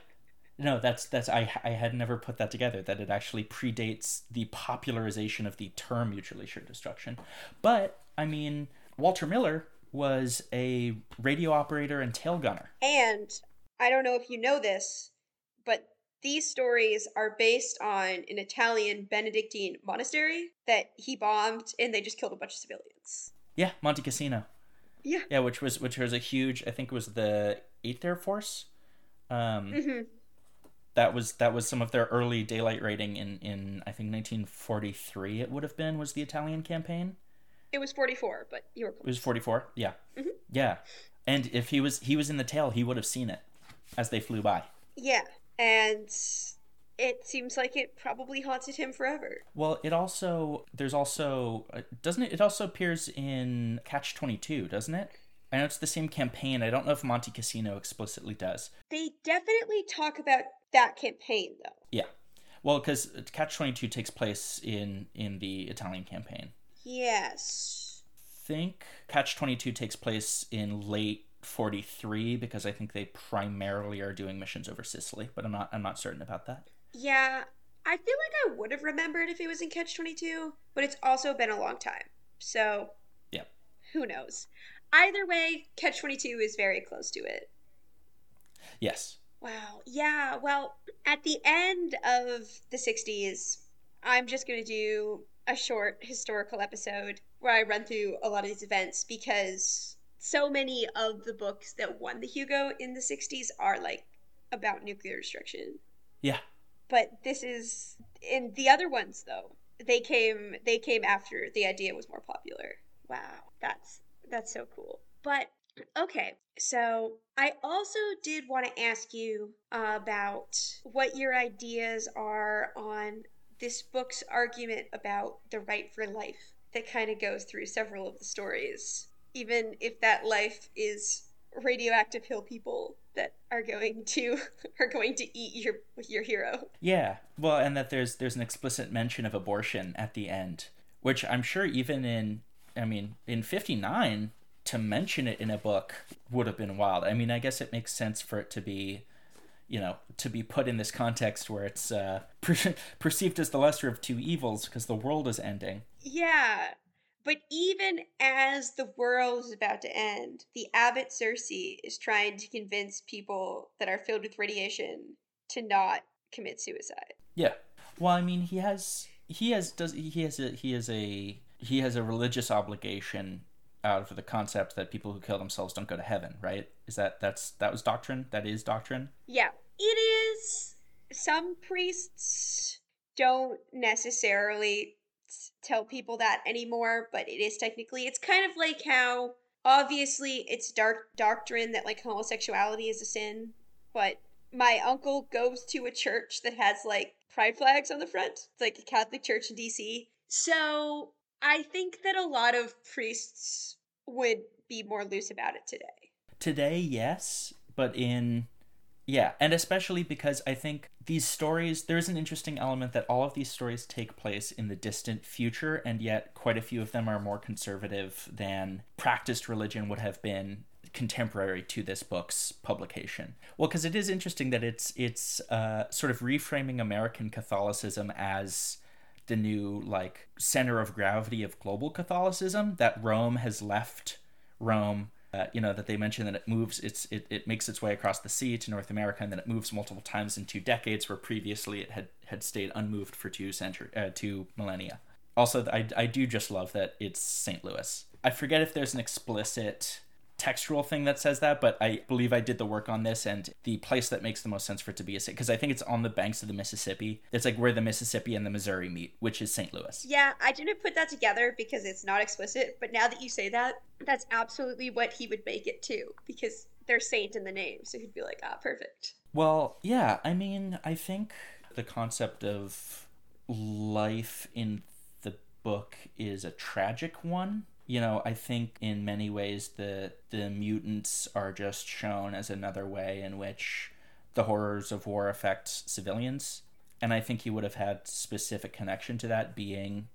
No, that's, that's, I I had never put that together, that it actually predates the popularization of the term mutually assured destruction. But, I mean, Walter Miller was a radio operator and tail gunner. And I don't know if you know this, but these stories are based on an Italian Benedictine monastery that he bombed, and they just killed a bunch of civilians. Yeah, Monte Cassino. Yeah. Yeah, which was which was a huge, I think it was the Eighth Air Force. Um, mm-hmm. That was that was some of their early daylight raiding in, in I think nineteen forty-three it would have been, was the Italian campaign. It was forty-four, but you were close. It was forty-four, yeah. Mm-hmm. Yeah. And if he was he was in the tail, he would have seen it as they flew by. Yeah, and it seems like it probably haunted him forever. Well, it also, there's also, doesn't it, it also appears in Catch twenty-two, doesn't it? I know it's the same campaign. I don't know if Monte Cassino explicitly does. They definitely talk about that campaign, though. Yeah. Well, because Catch twenty-two takes place in, in the Italian campaign. Yes. I think Catch twenty-two takes place in late forty-three, because I think they primarily are doing missions over Sicily, but I'm not I'm not certain about that. Yeah, I feel like I would have remembered if it was in Catch twenty-two, but it's also been a long time. So, yeah. Who knows? Either way, Catch twenty-two is very close to it. Yes. Wow. Yeah, well, at the end of the sixties, I'm just going to do a short historical episode where I run through a lot of these events, because so many of the books that won the Hugo in the sixties are like about nuclear destruction. Yeah. But this is, in the other ones though, they came they came after the idea was more popular. Wow, that's that's so cool. But okay, so I also did want to ask you about what your ideas are on this book's argument about the right for life that kind of goes through several of the stories, even if that life is radioactive hill people. that are going to are going to eat your your hero. Yeah, well, and that there's there's an explicit mention of abortion at the end, which I'm sure even in I mean in fifty-nine to mention it in a book would have been wild. I mean, I guess it makes sense for it to be, you know, to be put in this context where it's uh, per- perceived as the lesser of two evils because the world is ending. Yeah. But even as the world is about to end, the abbot Circe is trying to convince people that are filled with radiation to not commit suicide. Yeah. Well, I mean, he has he has does he has a he has a he has a religious obligation out of the concept that people who kill themselves don't go to heaven, right? Is that that's that was doctrine? That is doctrine? Yeah. It is. Some priests don't necessarily tell people that anymore, but it is technically, it's kind of like how obviously it's dark doctrine that like homosexuality is a sin, but my uncle goes to a church that has like pride flags on the front. It's like a Catholic church in D C. So I think that a lot of priests would be more loose about it today. Today, yes, but in yeah, and especially because I think these stories, there's an interesting element that all of these stories take place in the distant future, and yet quite a few of them are more conservative than practiced religion would have been contemporary to this book's publication. Well, because it is interesting that it's it's uh, sort of reframing American Catholicism as the new like center of gravity of global Catholicism, that Rome has left Rome. Uh, you know, that they mention that it moves, it's it, it makes its way across the sea to North America, and then it moves multiple times in two decades, where previously it had, had stayed unmoved for two century, uh, two millennia. Also, I, I do just love that it's Saint Louis. I forget if there's an explicit textual thing that says that, but I believe I did the work on this, and the place that makes the most sense for it to be is, because I think it's on the banks of the Mississippi. It's like where the Mississippi and the Missouri meet, which is Saint Louis. Yeah, I didn't put that together because it's not explicit, but now that you say that, that's absolutely what he would make it to, because they're saint in the name, so he'd be like, ah, perfect. Well, yeah, I mean, I think the concept of life in the book is a tragic one. You know, I think in many ways the the mutants are just shown as another way in which the horrors of war affect civilians. And I think he would have had specific connection to that being,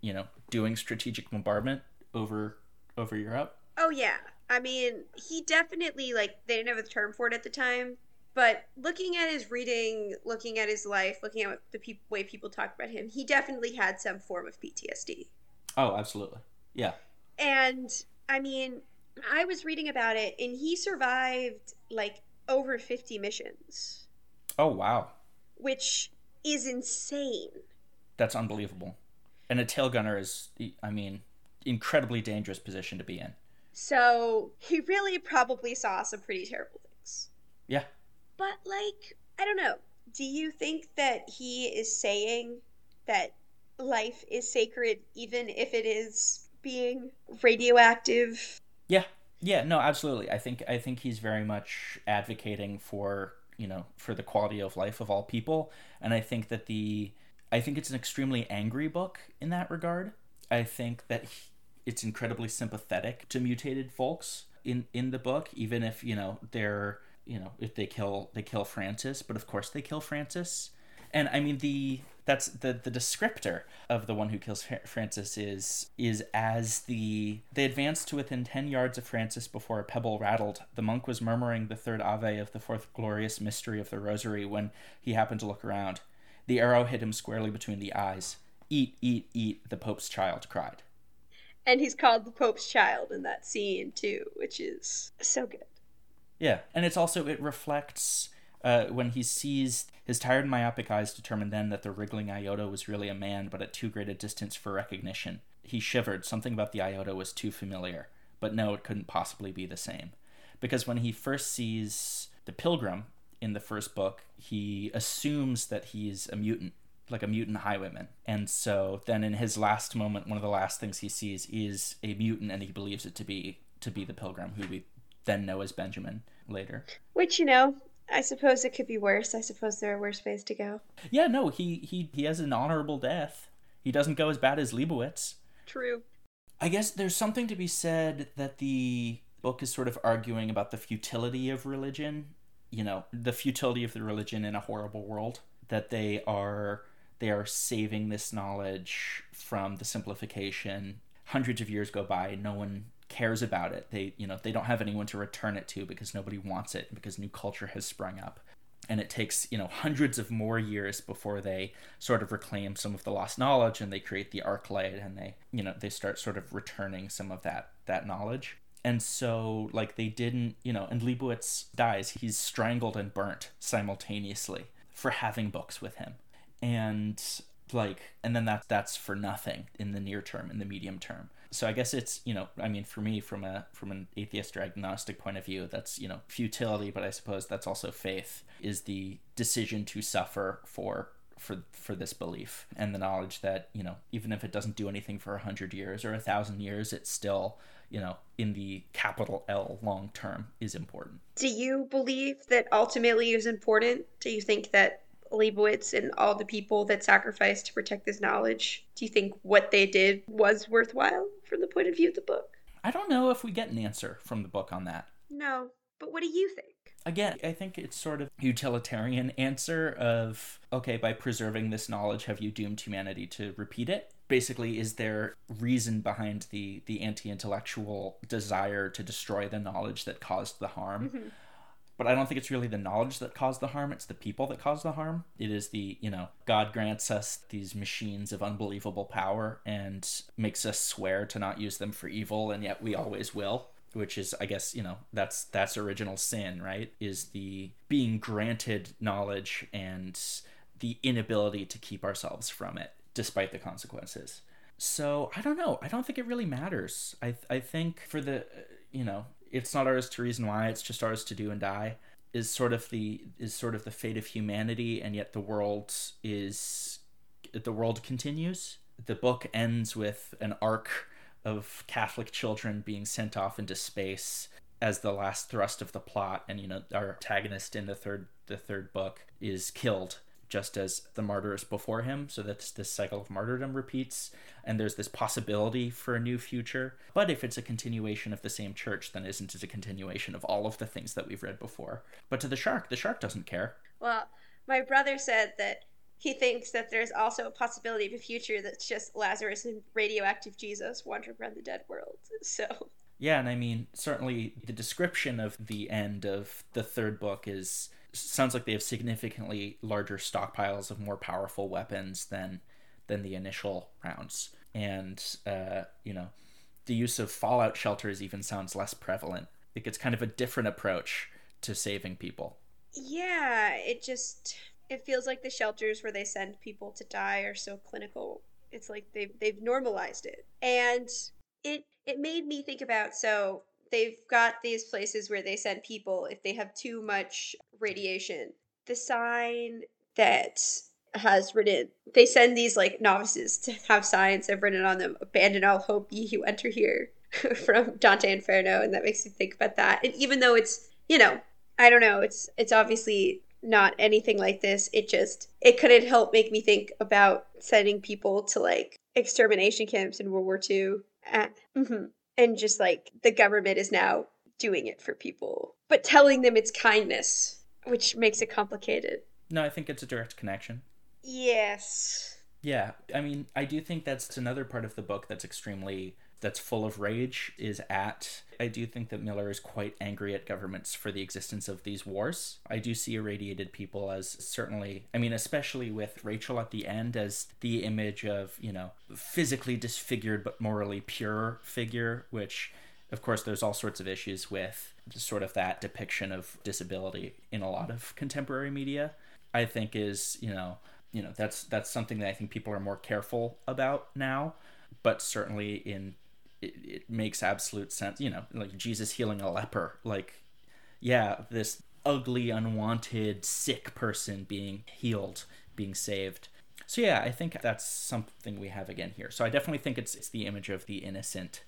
you know, doing strategic bombardment over over Europe. Oh, yeah. I mean, he definitely, like, they didn't have a term for it at the time. But looking at his reading, looking at his life, looking at the pe- way people talk about him, he definitely had some form of P T S D. Oh, absolutely. Yeah. And, I mean, I was reading about it, and he survived, like, over fifty missions. Oh, wow. Which is insane. That's unbelievable. And a tail gunner is, I mean, incredibly dangerous position to be in. So, he really probably saw some pretty terrible things. Yeah. But, like, I don't know. Do you think that he is saying that life is sacred, even if it is being radioactive? Yeah. Yeah, no, absolutely. I think I think he's very much advocating for, you know, for the quality of life of all people. And I think that the I think it's an extremely angry book in that regard. I think that he, it's incredibly sympathetic to mutated folks in, in the book, even if, you know, they're, you know, if they kill they kill Francis, but of course they kill Francis. And I mean the That's the, the descriptor of the one who kills Francis is is as the they advanced to within ten yards of Francis before a pebble rattled. The monk was murmuring the third Ave of the fourth glorious mystery of the Rosary when he happened to look around. The arrow hit him squarely between the eyes. Eat, eat, eat, the Pope's child cried. And he's called the Pope's child in that scene too, which is so good. Yeah, and it's also, it reflects uh, when he sees. His tired myopic eyes determined then that the wriggling iota was really a man, but at too great a distance for recognition. He shivered. Something about the iota was too familiar. But no, it couldn't possibly be the same. Because when he first sees the pilgrim in the first book, he assumes that he's a mutant, like a mutant highwayman. And so then in his last moment, one of the last things he sees is a mutant, and he believes it to be to be the pilgrim, who we then know as Benjamin later. Which, you know, I suppose it could be worse. I suppose there are worse ways to go. Yeah, no, he, he, he has an honorable death. He doesn't go as bad as Leibowitz. True. I guess there's something to be said that the book is sort of arguing about the futility of religion you know, the futility of the religion in a horrible world, that they are they are saving this knowledge from the simplification. Hundreds of years go by, no one cares about it. They, you know, they don't have anyone to return it to because nobody wants it, because new culture has sprung up. And it takes, you know, hundreds of more years before they sort of reclaim some of the lost knowledge, and they create the arc light, and they, you know, they start sort of returning some of that that knowledge. And so, like, they didn't, you know, and Leibowitz dies. He's strangled and burnt simultaneously for having books with him. And, like, and then that, that's for nothing in the near term, in the medium term. So I guess it's, you know, I mean, for me, from a from an atheist or agnostic point of view, that's, you know, futility, but I suppose that's also faith, is the decision to suffer for for for this belief, and the knowledge that, you know, even if it doesn't do anything for a hundred years or a thousand years, it's still, you know, in the capital L long term, is important. Do you believe that ultimately is important? Do you think that Leibowitz and all the people that sacrificed to protect this knowledge, do you think what they did was worthwhile from the point of view of the book? I don't know if we get an answer from the book on that. No, but what do you think? Again, I think it's sort of utilitarian answer of, okay, by preserving this knowledge, have you doomed humanity to repeat it? Basically, is there reason behind the, the anti-intellectual desire to destroy the knowledge that caused the harm? Mm-hmm. But I don't think it's really the knowledge that caused the harm. It's the people that caused the harm. It is the, you know, God grants us these machines of unbelievable power and makes us swear to not use them for evil, and yet we always will. Which is, I guess, you know, that's that's original sin, right? Is the being granted knowledge and the inability to keep ourselves from it, despite the consequences. So, I don't know. I don't think it really matters. I I think for the, you know, it's not ours to reason why, it's just ours to do and die, is sort of the is sort of the fate of humanity, and yet the world is the world continues. The book ends with an arc of Catholic children being sent off into space as the last thrust of the plot, and, you know, our protagonist in the third the third book is killed just as the martyrs before him, so that's this cycle of martyrdom repeats, and there's this possibility for a new future. But if it's a continuation of the same church, then isn't it a continuation of all of the things that we've read before? But to the shark, the shark doesn't care. Well, my brother said that he thinks that there's also a possibility of a future that's just Lazarus and radioactive Jesus wandering around the dead world, so... Yeah, and I mean, certainly the description of the end of the third book is... sounds like they have significantly larger stockpiles of more powerful weapons than than the initial rounds. And, uh, you know, the use of fallout shelters even sounds less prevalent. Like, it's kind of a different approach to saving people. Yeah, it just... it feels like the shelters where they send people to die are so clinical. It's like they've, they've normalized it. And it it made me think about, so... they've got these places where they send people if they have too much radiation. The sign that has written, they send these like novices to have signs that have written on them, "Abandon all hope, ye who enter here," from Dante Inferno. And that makes me think about that. And even though it's, you know, I don't know, it's it's obviously not anything like this. It just, it couldn't help make me think about sending people to like extermination camps in World War Two. Uh, mm-hmm. And just, like, the government is now doing it for people, but telling them it's kindness, which makes it complicated. No, I think it's a direct connection. Yes. Yeah. I mean, I do think that's another part of the book that's extremely, that's full of rage, is at, I do think that Miller is quite angry at governments for the existence of these wars. I do see irradiated people as certainly, I mean, especially with Rachel at the end, as the image of, you know, physically disfigured but morally pure figure, which, of course, there's all sorts of issues with sort of that depiction of disability in a lot of contemporary media, I think is, you know, you know, that's, that's something that I think people are more careful about now, but certainly in It, it makes absolute sense, you know, like Jesus healing a leper. Like, yeah, this ugly, unwanted, sick person being healed, being saved. So yeah, I think that's something we have again here. So I definitely think it's it's the image of the innocent.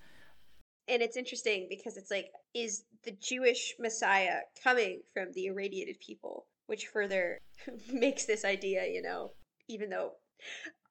And it's interesting because it's like, is the Jewish Messiah coming from the irradiated people? Which further makes this idea, you know, even though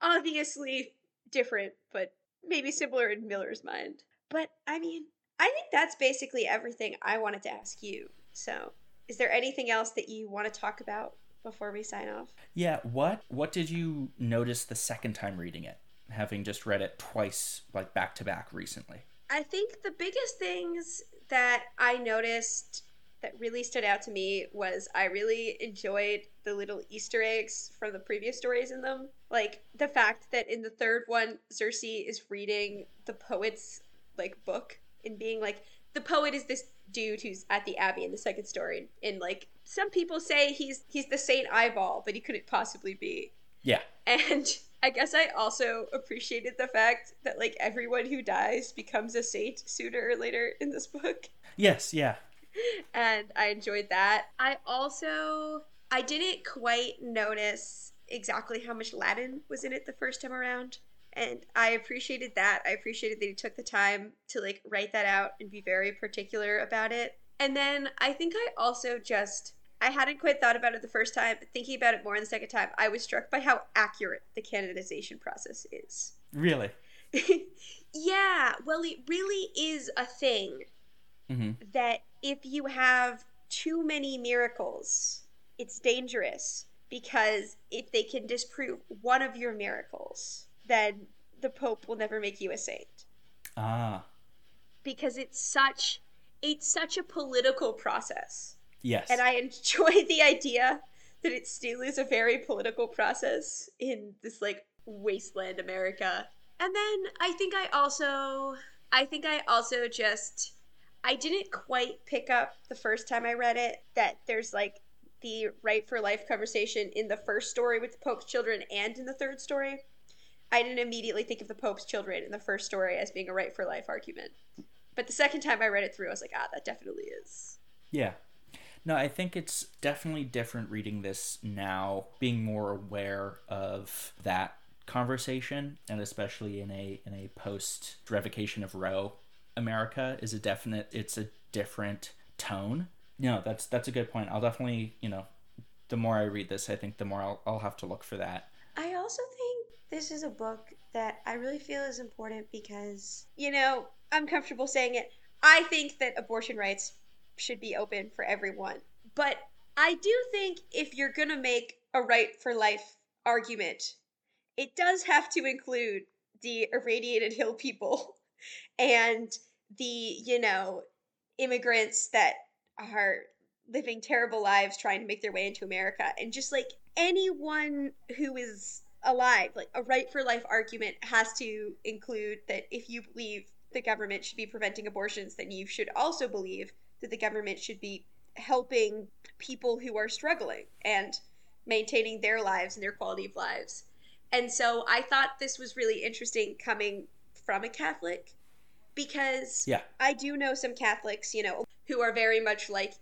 obviously different, but maybe similar in Miller's mind. But, I mean, I think that's basically everything I wanted to ask you. So Is there anything else that you want to talk about before we sign off? Yeah, what what did you notice the second time reading it, having just read it twice, like back to back recently? I think the biggest things that I noticed that really stood out to me was I really enjoyed the little Easter eggs from the previous stories in them. Like the fact that in the third one, Circe is reading the poet's like book and being like, the poet is this dude who's at the Abbey in the second story. And like, some people say he's, he's the Saint Eyeball, but he couldn't possibly be. Yeah. And I guess I also appreciated the fact that like everyone who dies becomes a saint sooner or later in this book. Yes. Yeah. And I enjoyed that. I also, I didn't quite notice exactly how much Latin was in it the first time around. And I appreciated that. I appreciated that he took the time to like write that out and be very particular about it. And then I think I also just, I hadn't quite thought about it the first time, but thinking about it more the second time, I was struck by how accurate the canonization process is. Really? Yeah. Well, it really is a thing mm-hmm. that if you have too many miracles, it's dangerous, because if they can disprove one of your miracles, then the Pope will never make you a saint. Ah. Because it's such it's such a political process. Yes. And I enjoy the idea that it still is a very political process in this like wasteland America. And then I think I also I think I also just I didn't quite pick up the first time I read it that there's like the right for life conversation in the first story with the Pope's children and in the third story. I didn't immediately think of the Pope's children in the first story as being a right for life argument. But the second time I read it through, I was like, ah, that definitely is. Yeah. No, I think it's definitely different reading this now, being more aware of that conversation, and especially in a in a post revocation of Roe America is a definite, it's a different tone. No, that's that's a good point. I'll definitely, you know, the more I read this, I think the more I'll, I'll have to look for that. I also think this is a book that I really feel is important because, you know, I'm comfortable saying it. I think that abortion rights should be open for everyone. But I do think if you're going to make a right for life argument, it does have to include the irradiated hill people and the, you know, immigrants that are living terrible lives trying to make their way into America, and just like anyone who is alive. Like a right for life argument has to include that if you believe the government should be preventing abortions, then you should also believe that the government should be helping people who are struggling and maintaining their lives and their quality of lives. And so I thought this was really interesting coming from a Catholic, because yeah. I do know some Catholics, you know, who are very much like,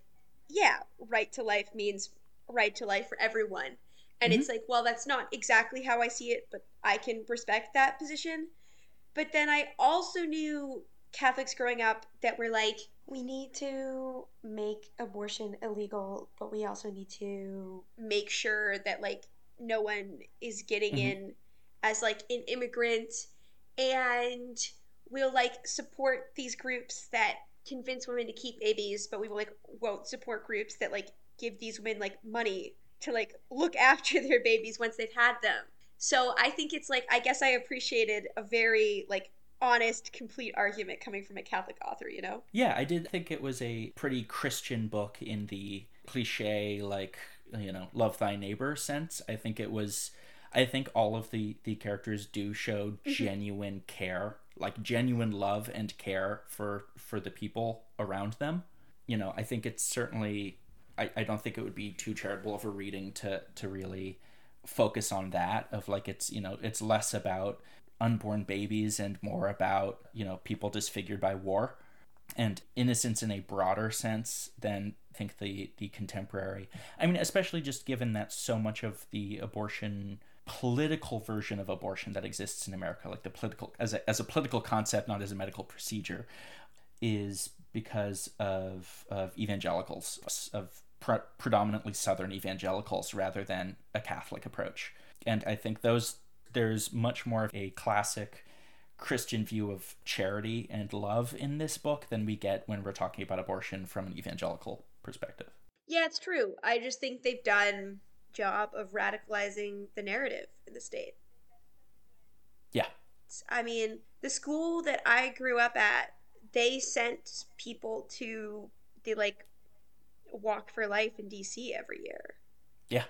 yeah, right to life means right to life for everyone. And mm-hmm. it's like, well, that's not exactly how I see it, but I can respect that position. But then I also knew Catholics growing up that were like, we need to make abortion illegal, but we also need to make sure that like no one is getting mm-hmm. in as like an immigrant, and we'll like support these groups that convince women to keep babies, but we will like won't support groups that like give these women like money to like look after their babies once they've had them. So I think it's like, I guess I appreciated a very like honest, complete argument coming from a Catholic author, you know? Yeah, I did think it was a pretty Christian book in the cliche, like, you know, love thy neighbor sense. I think it was, I think all of the, the characters do show mm-hmm. genuine care, like genuine love and care for, for the people around them. You know, I think it's certainly, I, I don't think it would be too charitable of a reading to, to really focus on that, of like, it's, you know, it's less about unborn babies and more about, you know, people disfigured by war and innocence in a broader sense than I think the, the contemporary. I mean, especially just given that so much of the abortion political version of abortion that exists in America, like the political as a, as a political concept, not as a medical procedure, is because of of evangelicals, of pre- predominantly Southern evangelicals rather than a Catholic approach. And I think those there's much more of a classic Christian view of charity and love in this book than we get when we're talking about abortion from an evangelical perspective. Yeah, it's true. I just think they've done a job of radicalizing the narrative in the state. Yeah. I mean, the school that I grew up at, they sent people to the, like, Walk for Life in D C every year. Yeah.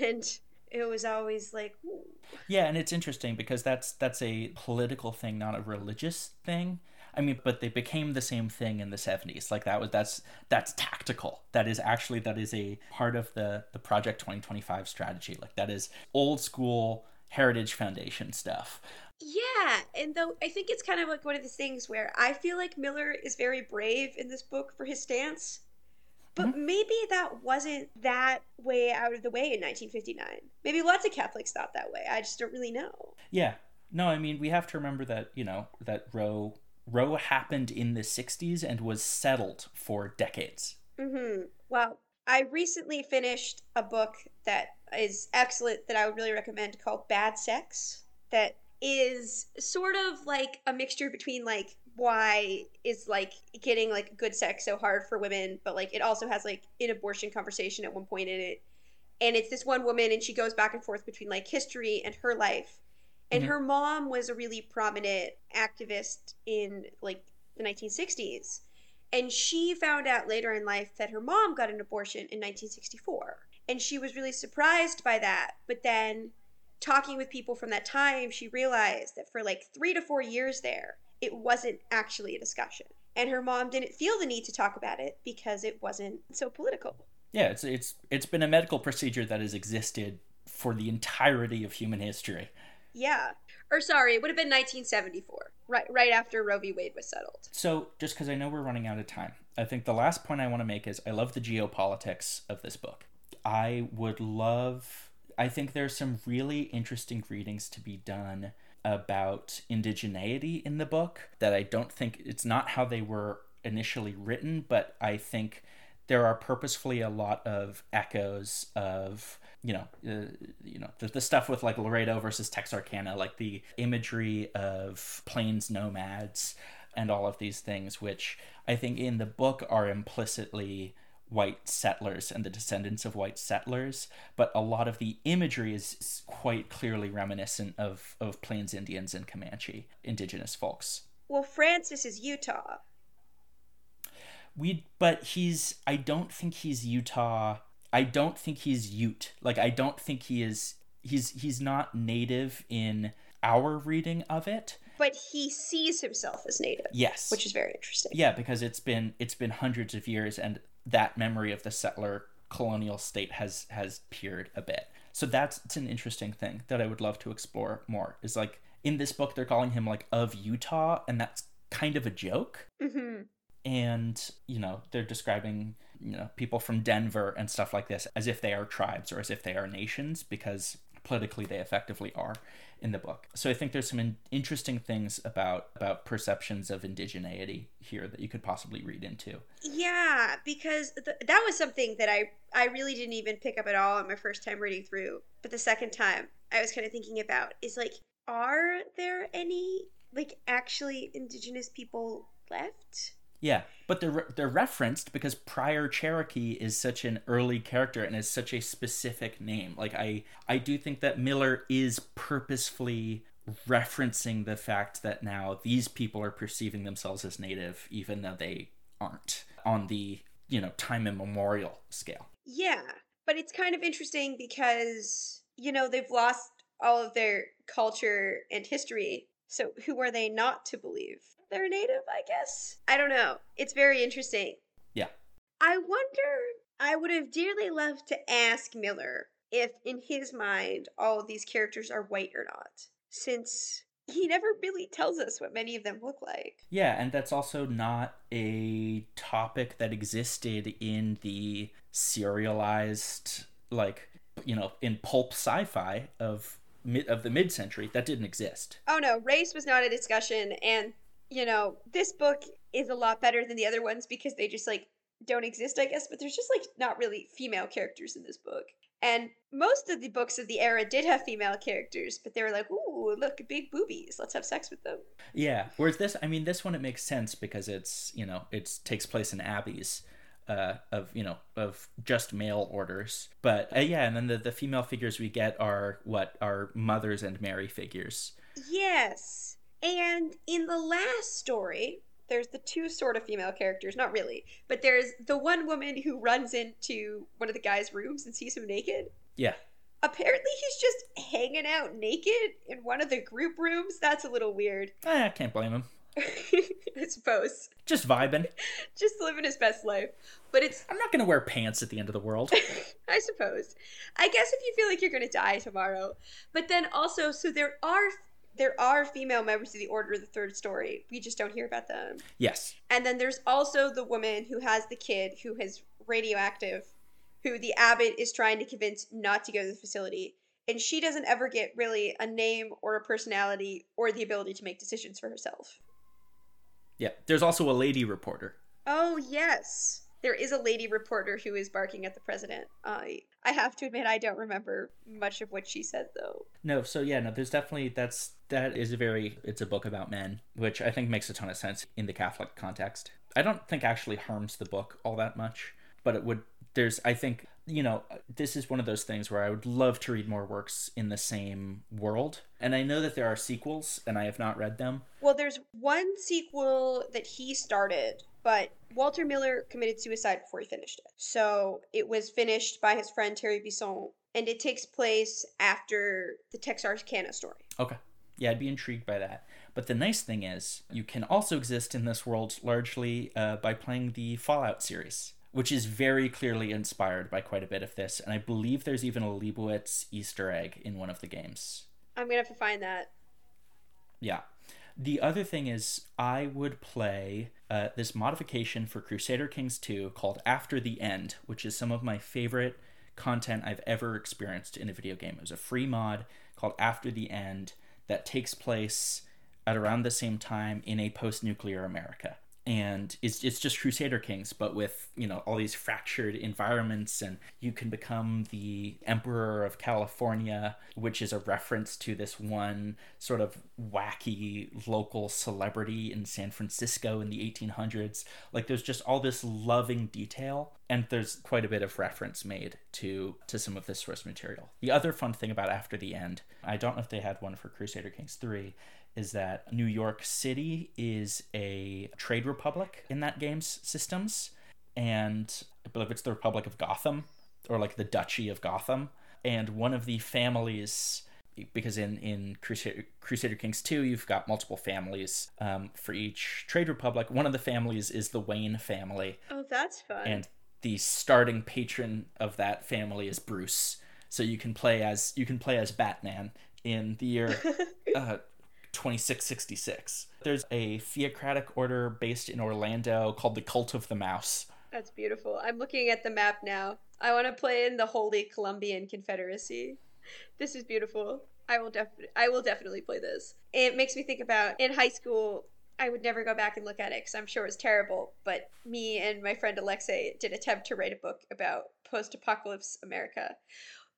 And it was always like, ooh. Yeah, and it's interesting because that's that's a political thing, not a religious thing. I mean, but they became the same thing in the seventies. Like that was that's that's tactical. That is actually that is a part of the the Project twenty twenty-five strategy. Like that is old school Heritage Foundation stuff. Yeah, and though I think it's kind of like one of the things where I feel like Miller is very brave in this book for his stance. But mm-hmm. maybe that wasn't that way out of the way in nineteen fifty-nine. Maybe lots of Catholics thought that way. I just don't really know. Yeah. No, I mean, we have to remember that, you know, that Roe Roe happened in the sixties and was settled for decades. Mm-hmm. Well, I recently finished a book that is excellent that I would really recommend called Bad Sex, that is sort of like a mixture between like why is like getting like good sex so hard for women, but like it also has like an abortion conversation at one point in it. And it's this one woman and she goes back and forth between like history and her life. And mm-hmm. her mom was a really prominent activist in like the nineteen sixties. And she found out later in life that her mom got an abortion in nineteen sixty-four. And she was really surprised by that. But then talking with people from that time, she realized that for like three to four years there, it wasn't actually a discussion. And her mom didn't feel the need to talk about it because it wasn't so political. Yeah, it's it's it's been a medical procedure that has existed for the entirety of human history. Yeah. Or sorry, it would have been nineteen seventy-four, right right after Roe v. Wade was settled. So just because I know we're running out of time, I think the last point I want to make is I love the geopolitics of this book. I would love... I think there's some really interesting readings to be done about indigeneity in the book that I don't think it's not how they were initially written, but I think there are purposefully a lot of echoes of, you know, uh, you know, the, the stuff with like Laredo versus Texarkana, like the imagery of plains nomads and all of these things, which I think in the book are implicitly white settlers and the descendants of white settlers, but a lot of the imagery is quite clearly reminiscent of, of Plains Indians and Comanche indigenous folks. Well, Francis is Utah. We, but he's, I don't think he's Utah. I don't think he's Ute. Like, I don't think he is, he's, he's not native in our reading of it. But he sees himself as native. Yes. Which is very interesting. Yeah, because it's been, it's been hundreds of years and that memory of the settler colonial state has has peered a bit. So that's it's an interesting thing that I would love to explore more. Is like in this book they're calling him like of Utah, and that's kind of a joke. Mm-hmm. And you know they're describing you know people from Denver and stuff like this as if they are tribes or as if they are nations, because politically they effectively are in the book. So I think there's some in- interesting things about about perceptions of indigeneity here that you could possibly read into. Yeah, because th- that was something that I, I really didn't even pick up at all on my first time reading through. But the second time I was kind of thinking about is like, are there any like actually indigenous people left? Yeah, but they're, re- they're referenced because Prior Cherokee is such an early character and is such a specific name. Like, I, I do think that Miller is purposefully referencing the fact that now these people are perceiving themselves as native, even though they aren't, on the, you know, time immemorial scale. Yeah, but it's kind of interesting because, you know, they've lost all of their culture and history. So who are they not to believe? They're native, I guess. I don't know. It's very interesting. Yeah. I wonder, I would have dearly loved to ask Miller if in his mind all of these characters are white or not, since he never really tells us what many of them look like. Yeah, and that's also not a topic that existed in the serialized, like, you know, in pulp sci-fi of of the mid-century. That didn't exist. Oh no, race was not a discussion, and you know, this book is a lot better than the other ones because they just, like, don't exist, I guess. But there's just, like, not really female characters in this book. And most of the books of the era did have female characters, but they were like, ooh, look, big boobies. Let's have sex with them. Yeah. Whereas this, I mean, this one, it makes sense because it's, you know, it takes place in abbeys uh, of, you know, of just male orders. But uh, yeah, and then the, the female figures we get are what are mothers and Mary figures. Yes. And in the last story, there's the two sort of female characters, not really, but there's the one woman who runs into one of the guy's rooms and sees him naked. Yeah. Apparently he's just hanging out naked in one of the group rooms. That's a little weird. I can't blame him. I suppose. Just vibing. Just living his best life. But it's... I'm not going to wear pants at the end of the world. I suppose. I guess if you feel like you're going to die tomorrow. But then also, so there are... There are female members of the Order of the Third Story. We just don't hear about them. Yes. And then there's also the woman who has the kid who is radioactive, who the abbot is trying to convince not to go to the facility. And she doesn't ever get really a name or a personality or the ability to make decisions for herself. Yeah. There's also a lady reporter. Oh, yes. There is a lady reporter who is barking at the president. Uh, I have to admit, I don't remember much of what she said, though. No. So, yeah, no, there's definitely that's that is a very it's a book about men, which I think makes a ton of sense in the Catholic context. I don't think actually harms the book all that much, but it would there's I think, you know, this is one of those things where I would love to read more works in the same world. And I know that there are sequels and I have not read them. Well, there's one sequel that he started, but Walter Miller committed suicide before he finished it. So it was finished by his friend Terry Bisson, and it takes place after the Texarkana story. Okay. Yeah, I'd be intrigued by that. But the nice thing is, you can also exist in this world largely uh, by playing the Fallout series, which is very clearly inspired by quite a bit of this. And I believe there's even a Leibowitz Easter egg in one of the games. I'm going to have to find that. Yeah. The other thing is, I would play uh, this modification for Crusader Kings two called After the End, which is some of my favorite content I've ever experienced in a video game. It was a free mod called After the End that takes place at around the same time in a post-nuclear America. And it's it's just Crusader Kings, but with, you know, all these fractured environments, and you can become the Emperor of California, which is a reference to this one sort of wacky local celebrity in San Francisco in the eighteen hundreds. Like, there's just all this loving detail, and there's quite a bit of reference made to to some of this source material. The other fun thing about After the End, I don't know if they had one for Crusader Kings three, is that New York City is a trade republic in that game's systems. And I believe it's the Republic of Gotham, or like the Duchy of Gotham. And one of the families, because in, in Crusader, Crusader Kings two, you've got multiple families um, for each trade republic. One of the families is the Wayne family. Oh, that's fun. And the starting patron of that family is Bruce. So you can play as, you can play as Batman in the year... Uh, twenty-six sixty-six. There's a theocratic order based in Orlando called the Cult of the Mouse. That's beautiful. I'm looking at the map now. I want to play in the Holy Columbian Confederacy. This is beautiful. I will definitely I will definitely play this. It makes me think about in high school. I would never go back and look at it because I'm sure it was terrible, but me and my friend Alexei did attempt to write a book about post-apocalypse America.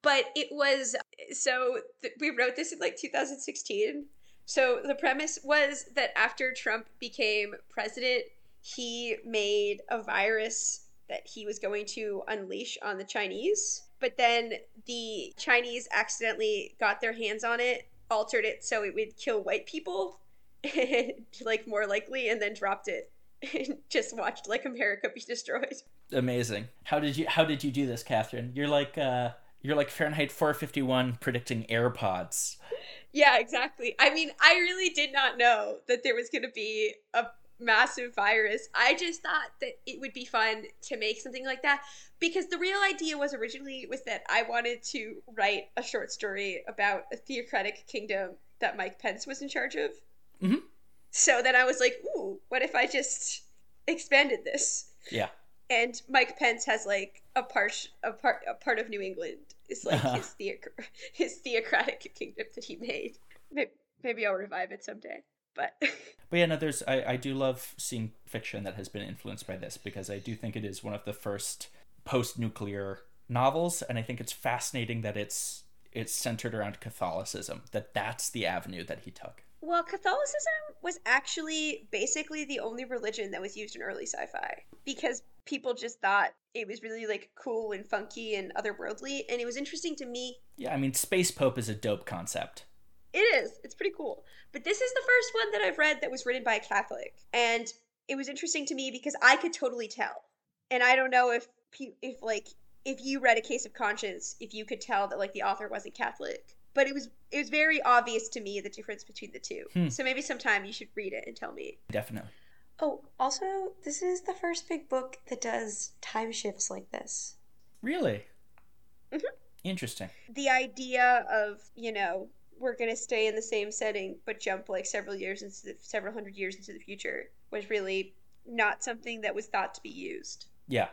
But it was so th- we wrote this in like two thousand sixteen. So the premise was that after Trump became president, he made a virus that he was going to unleash on the Chinese. But then the Chinese accidentally got their hands on it, altered it so it would kill white people, like more likely, and then dropped it and just watched like America be destroyed. Amazing. How did you how did you do this, Catherine? You're like uh, you're like Fahrenheit four fifty-one predicting AirPods. Yeah, exactly. I mean, I really did not know that there was going to be a massive virus. I just thought that it would be fun to make something like that, because the real idea was originally was that I wanted to write a short story about a theocratic kingdom that Mike Pence was in charge of. Mm-hmm. So then I was like, ooh, what if I just expanded this? Yeah. And Mike Pence has like a part, a part, a part of New England is like uh-huh. his, theoc- his theocratic kingdom that he made. Maybe, maybe I'll revive it someday. But but yeah, no, there's I, I do love seeing fiction that has been influenced by this, because I do think it is one of the first post-nuclear novels, and I think it's fascinating that it's it's centered around Catholicism. That that's the avenue that he took. Well, Catholicism was actually basically the only religion that was used in early sci-fi, because people just thought it was really, like, cool and funky and otherworldly, and it was interesting to me. Yeah, I mean, Space Pope is a dope concept. It is. It's pretty cool. But this is the first one that I've read that was written by a Catholic, and it was interesting to me because I could totally tell. And I don't know if, if like, if you read A Case of Conscience, if you could tell that, like, the author wasn't Catholic. But it was it was very obvious to me the difference between the two. Hmm. So maybe sometime you should read it and tell me. Definitely. Oh, also, this is the first big book that does time shifts like this. Really? Mm-hmm. Interesting. The idea of, you know, we're going to stay in the same setting but jump like several years into the, several hundred years into the future was really not something that was thought to be used. Yeah.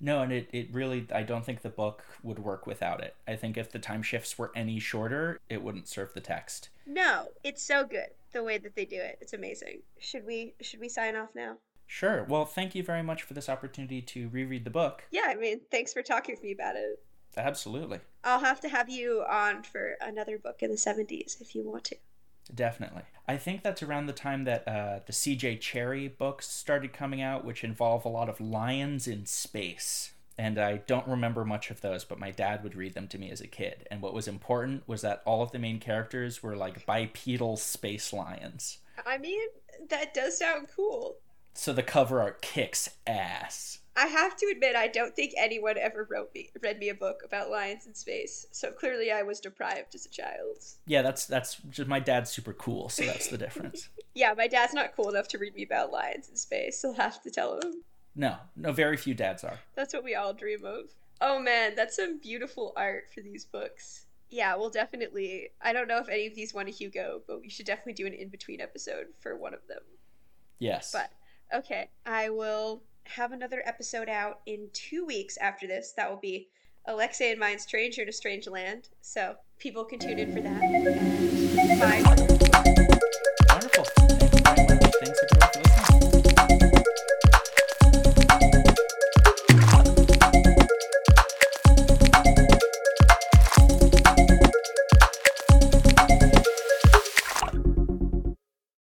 No, and it, it really, I don't think the book would work without it. I think if the time shifts were any shorter, it wouldn't serve the text. No, it's so good, the way that they do it. It's amazing. Should we should we sign off now? Sure. Well, thank you very much for this opportunity to reread the book. Yeah, I mean, thanks for talking to me about it. Absolutely. I'll have to have you on for another book in the seventies if you want to. Definitely. I think that's around the time that uh, the C J Cherry books started coming out, which involve a lot of lions in space. And I don't remember much of those, but my dad would read them to me as a kid. And what was important was that all of the main characters were like bipedal space lions. I mean, that does sound cool. So the cover art kicks ass. I have to admit, I don't think anyone ever wrote me, read me a book about lions in space. So clearly I was deprived as a child. Yeah, that's that's just my dad's super cool, so that's the difference. Yeah, my dad's not cool enough to read me about lions in space, so I'll have to tell him. No, no, very few dads are. That's what we all dream of. Oh man, that's some beautiful art for these books. Yeah, we'll definitely, I don't know if any of these won a Hugo, but we should definitely do an in-between episode for one of them. Yes. But, okay, I will have another episode out in two weeks after this. That will be Alexei and Mine, Stranger in a Strange Land. So people can tune in for that. Bye. Wonderful. Thank you very much. Thanks for